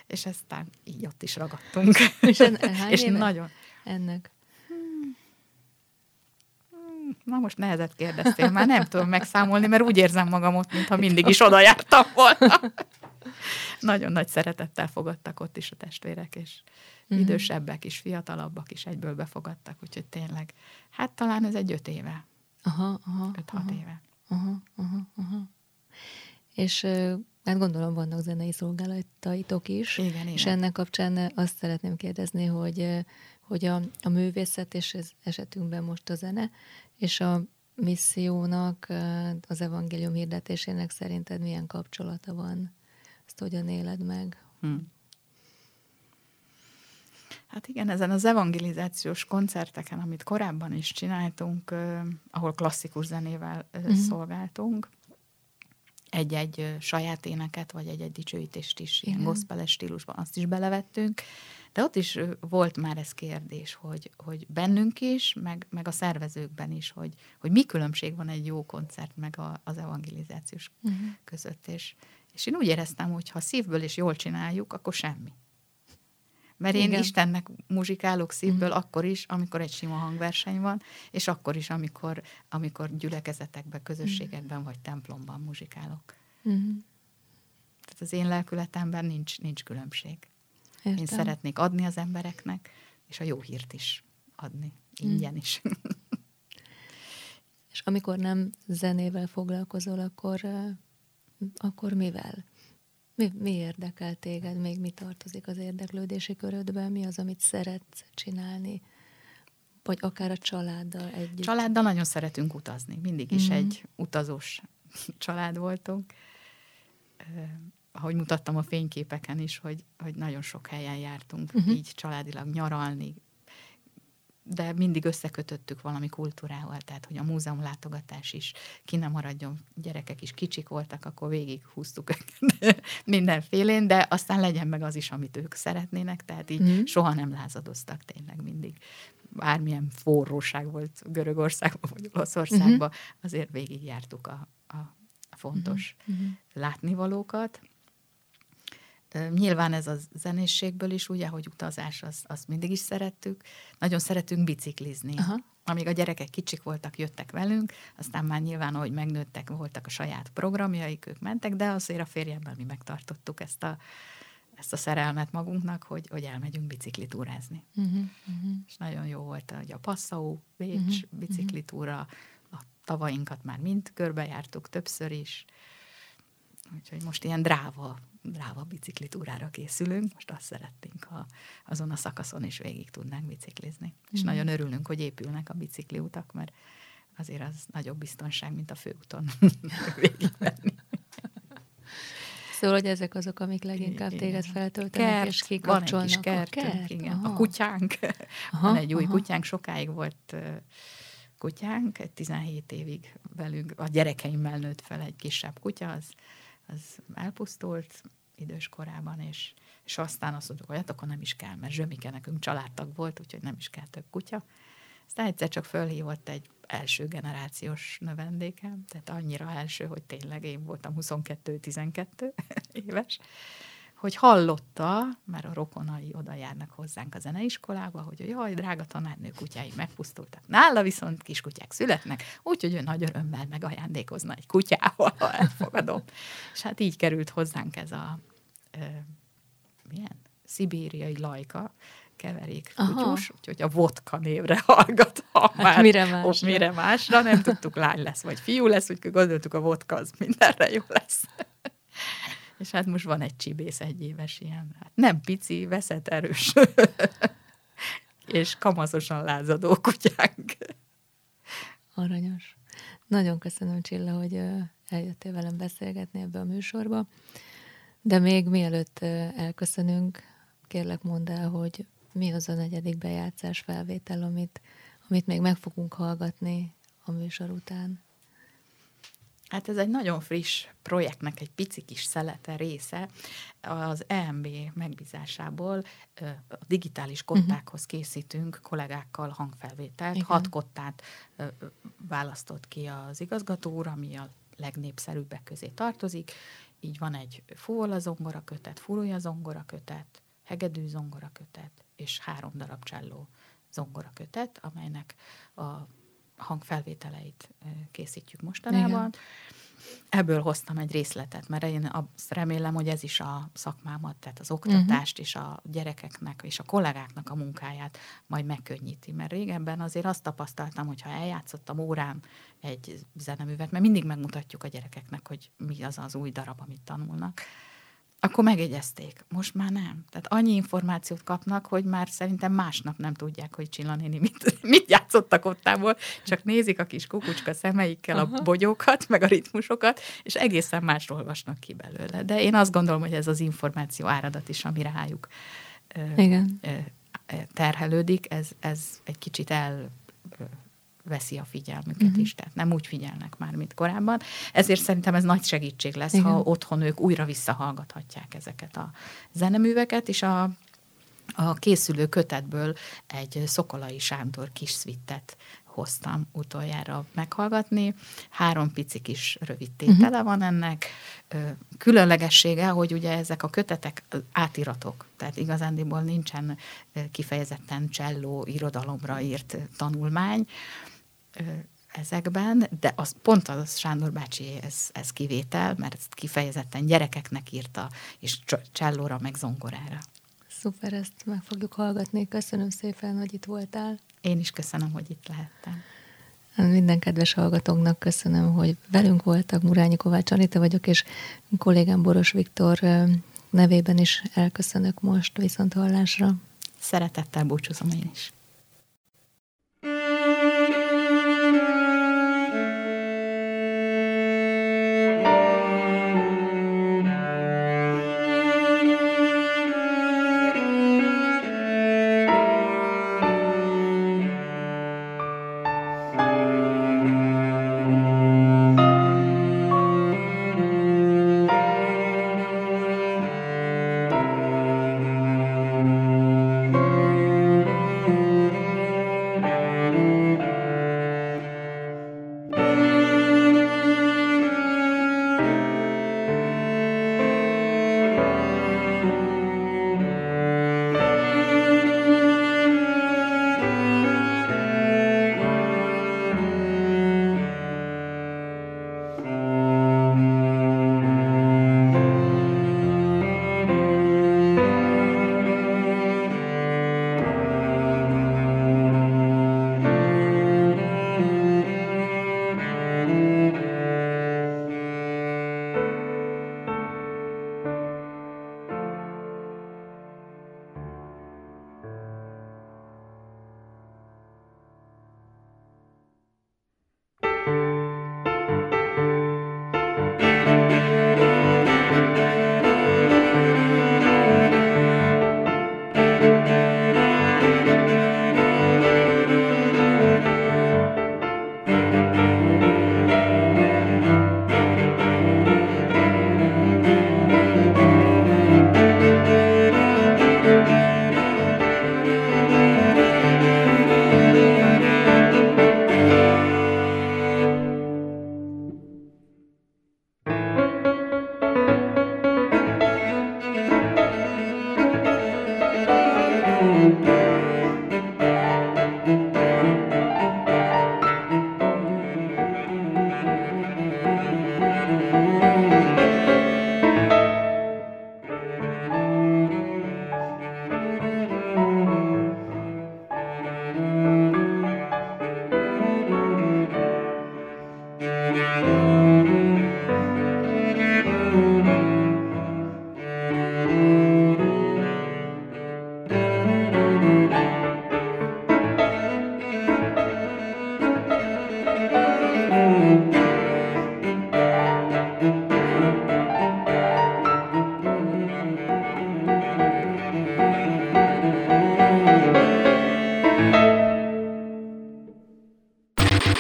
és aztán így ott is ragadtunk. És nagyon... Ennek? Na most nehezet kérdeztél, már nem tudom megszámolni, mert úgy érzem magam ott, mintha mindig is oda jártam volna. Nagyon nagy szeretettel fogadtak ott is a testvérek, és idősebbek is, fiatalabbak is egyből befogadtak, úgyhogy tényleg, hát talán ez egy 5 éve. 5-6 éve. És hát gondolom vannak zenei szolgálataitok is, igen. És ennek kapcsán azt szeretném kérdezni, hogy a művészet, és ez esetünkben most a zene, és a missziónak, az evangélium hirdetésének szerinted milyen kapcsolata van? Ezt hogyan éled meg? Hát igen, ezen az evangelizációs koncerteken, amit korábban is csináltunk, ahol klasszikus zenével szolgáltunk, egy-egy saját éneket, vagy egy-egy dicsőítést is, ilyen gospeles stílusban, azt is belevettünk. De ott is volt már ez kérdés, hogy bennünk is, meg a szervezőkben is, hogy mi különbség van egy jó koncert meg az evangelizációs között. És én úgy éreztem, hogy ha szívből és jól csináljuk, akkor semmi. Mert én Istennek muzsikálok szívből akkor is, amikor egy sima hangverseny van, és akkor is, amikor gyülekezetekben, közösségekben vagy templomban muzsikálok. Tehát az én lelkületemben nincs különbség. Értem. Én szeretnék adni az embereknek, és a jó hírt is adni, ingyen is. És amikor nem zenével foglalkozol, akkor mivel? Mi érdekel téged? Még mi tartozik az érdeklődési körödben? Mi az, amit szeretsz csinálni? Vagy akár a családdal együtt? Családdal nagyon szeretünk utazni. Mindig is egy utazós család voltunk. Ahogy mutattam a fényképeken is, hogy nagyon sok helyen jártunk így családilag nyaralni, de mindig összekötöttük valami kultúrával, tehát hogy a múzeumlátogatás is ki nem maradjon, gyerekek is kicsik voltak, akkor végig húztuk őket mindenfélén, de aztán legyen meg az is, amit ők szeretnének, tehát így soha nem lázadoztak tényleg mindig. Bármilyen forróság volt Görögországban vagy Olaszországban, azért végigjártuk a fontos látnivalókat. Nyilván ez a zenészségből is, ugye, hogy utazás, azt mindig is szerettük. Nagyon szeretünk biciklizni. Aha. Amíg a gyerekek kicsik voltak, jöttek velünk, aztán már nyilván, ahogy megnőttek, voltak a saját programjaik, ők mentek, de azért a férjemmel mi megtartottuk ezt a szerelmet magunknak, hogy elmegyünk biciklitúrázni. És nagyon jó volt, hogy a Passau, Bécs biciklitúra, a tavainkat már mind körbejártuk többször is. Úgyhogy most ilyen dráva biciklitúrára készülünk, most azt szeretnénk, ha azon a szakaszon is végig tudnánk biciklizni. És nagyon örülünk, hogy épülnek a bicikliutak, mert azért az nagyobb biztonság, mint a főúton végigvenni. Szóval, hogy ezek azok, amik leginkább téged feltöltenek, kert, és kikapcsolnak. Van egy kis kertünk, igen. Aha. A kutyánk. Aha, van egy új kutyánk, sokáig volt kutyánk, 17 évig velünk, a gyerekeimmel nőtt fel egy kisebb kutya, az elpusztult idős korában, és aztán azt mondtuk, hogy hát akkor nem is kell, mert Zsömike nekünk családtag volt, úgyhogy nem is kell több kutya. Aztán egyszer csak fölhívott egy első generációs növendékem, tehát annyira első, hogy tényleg én voltam 22-12 éves, hogy hallotta, mert a rokonai oda járnak hozzánk a zeneiskolába, hogy jaj, drága tanárnő, kutyái megpusztultak. Nála viszont kis kutyák születnek, úgyhogy ő nagy örömmel megajándékozna egy kutyával, ha elfogadom. És hát így került hozzánk ez a szibériai lajka, keverék kutyus, úgyhogy a vodka névre hallgat, ha hát már mire másra, nem tudtuk, lány lesz vagy fiú lesz, úgyhogy gondoltuk, a vodka az mindenre jó lesz. És hát most van egy csibész, 1 éves ilyen, hát nem pici, veszett erős, és kamaszosan lázadó kutyánk. Aranyos. Nagyon köszönöm, Csilla, hogy eljöttél velem beszélgetni ebbe a műsorba, de még mielőtt elköszönünk, kérlek mondd el, hogy mi az a negyedik bejátszás felvétel, amit még meg fogunk hallgatni a műsor után. Hát ez egy nagyon friss projektnek egy pici kis szelete, része. Az EMB megbízásából a digitális kottákhoz készítünk kollégákkal hangfelvételt. Igen. 6 kottát választott ki az igazgató úr, ami a legnépszerűbbek közé tartozik. Így van egy fúvolazongora kötet, furulya zongora kötet, hegedű zongora kötet és 3 darab cselló zongora kötet, amelynek a hangfelvételeit készítjük mostanában. Igen. Ebből hoztam egy részletet, mert én azt remélem, hogy ez is a szakmámat, tehát az oktatást és a gyerekeknek és a kollégáknak a munkáját majd megkönnyíti. Mert régebben azért azt tapasztaltam, hogy ha eljátszottam órán egy zeneművet, mert mindig megmutatjuk a gyerekeknek, hogy mi az az új darab, amit tanulnak, akkor megjegyezték. Most már nem. Tehát annyi információt kapnak, hogy már szerintem másnap nem tudják, hogy Csilla néni mit játszottak ottából, csak nézik a kis kukucska szemeikkel a bogyókat, meg a ritmusokat, és egészen másról olvasnak ki belőle. De én azt gondolom, hogy ez az információ áradat is, ami rájuk terhelődik, ez egy kicsit elveszi a figyelmüket is, tehát nem úgy figyelnek már, mint korábban. Ezért szerintem ez nagy segítség lesz, ha otthon ők újra visszahallgathatják ezeket a zeneműveket, és a készülő kötetből egy Szokolai Sándor kis szvittet hoztam utoljára meghallgatni. 3 pici kis rövid tétele van ennek. Különlegessége, hogy ugye ezek a kötetek átiratok, tehát igazándiból nincsen kifejezetten cselló irodalomra írt tanulmány ezekben, de az, pont az Sándor bácsi ez kivétel, mert ezt kifejezetten gyerekeknek írta, és csellóra, meg zongorára. Szuper, ezt meg fogjuk hallgatni. Köszönöm szépen, hogy itt voltál. Én is köszönöm, hogy itt lehettem. Minden kedves hallgatónknak köszönöm, hogy velünk voltak. Murányi Kovács Anita vagyok, és kollégám Boros Viktor nevében is elköszönök most, viszont hallásra. Szeretettel búcsúzom én is.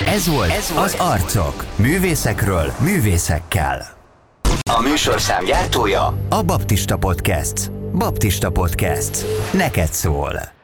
Ez volt az Arcok. Művészekről, művészekkel. A műsorszám gyártója a Baptista Podcasts. Baptista Podcasts. Neked szól.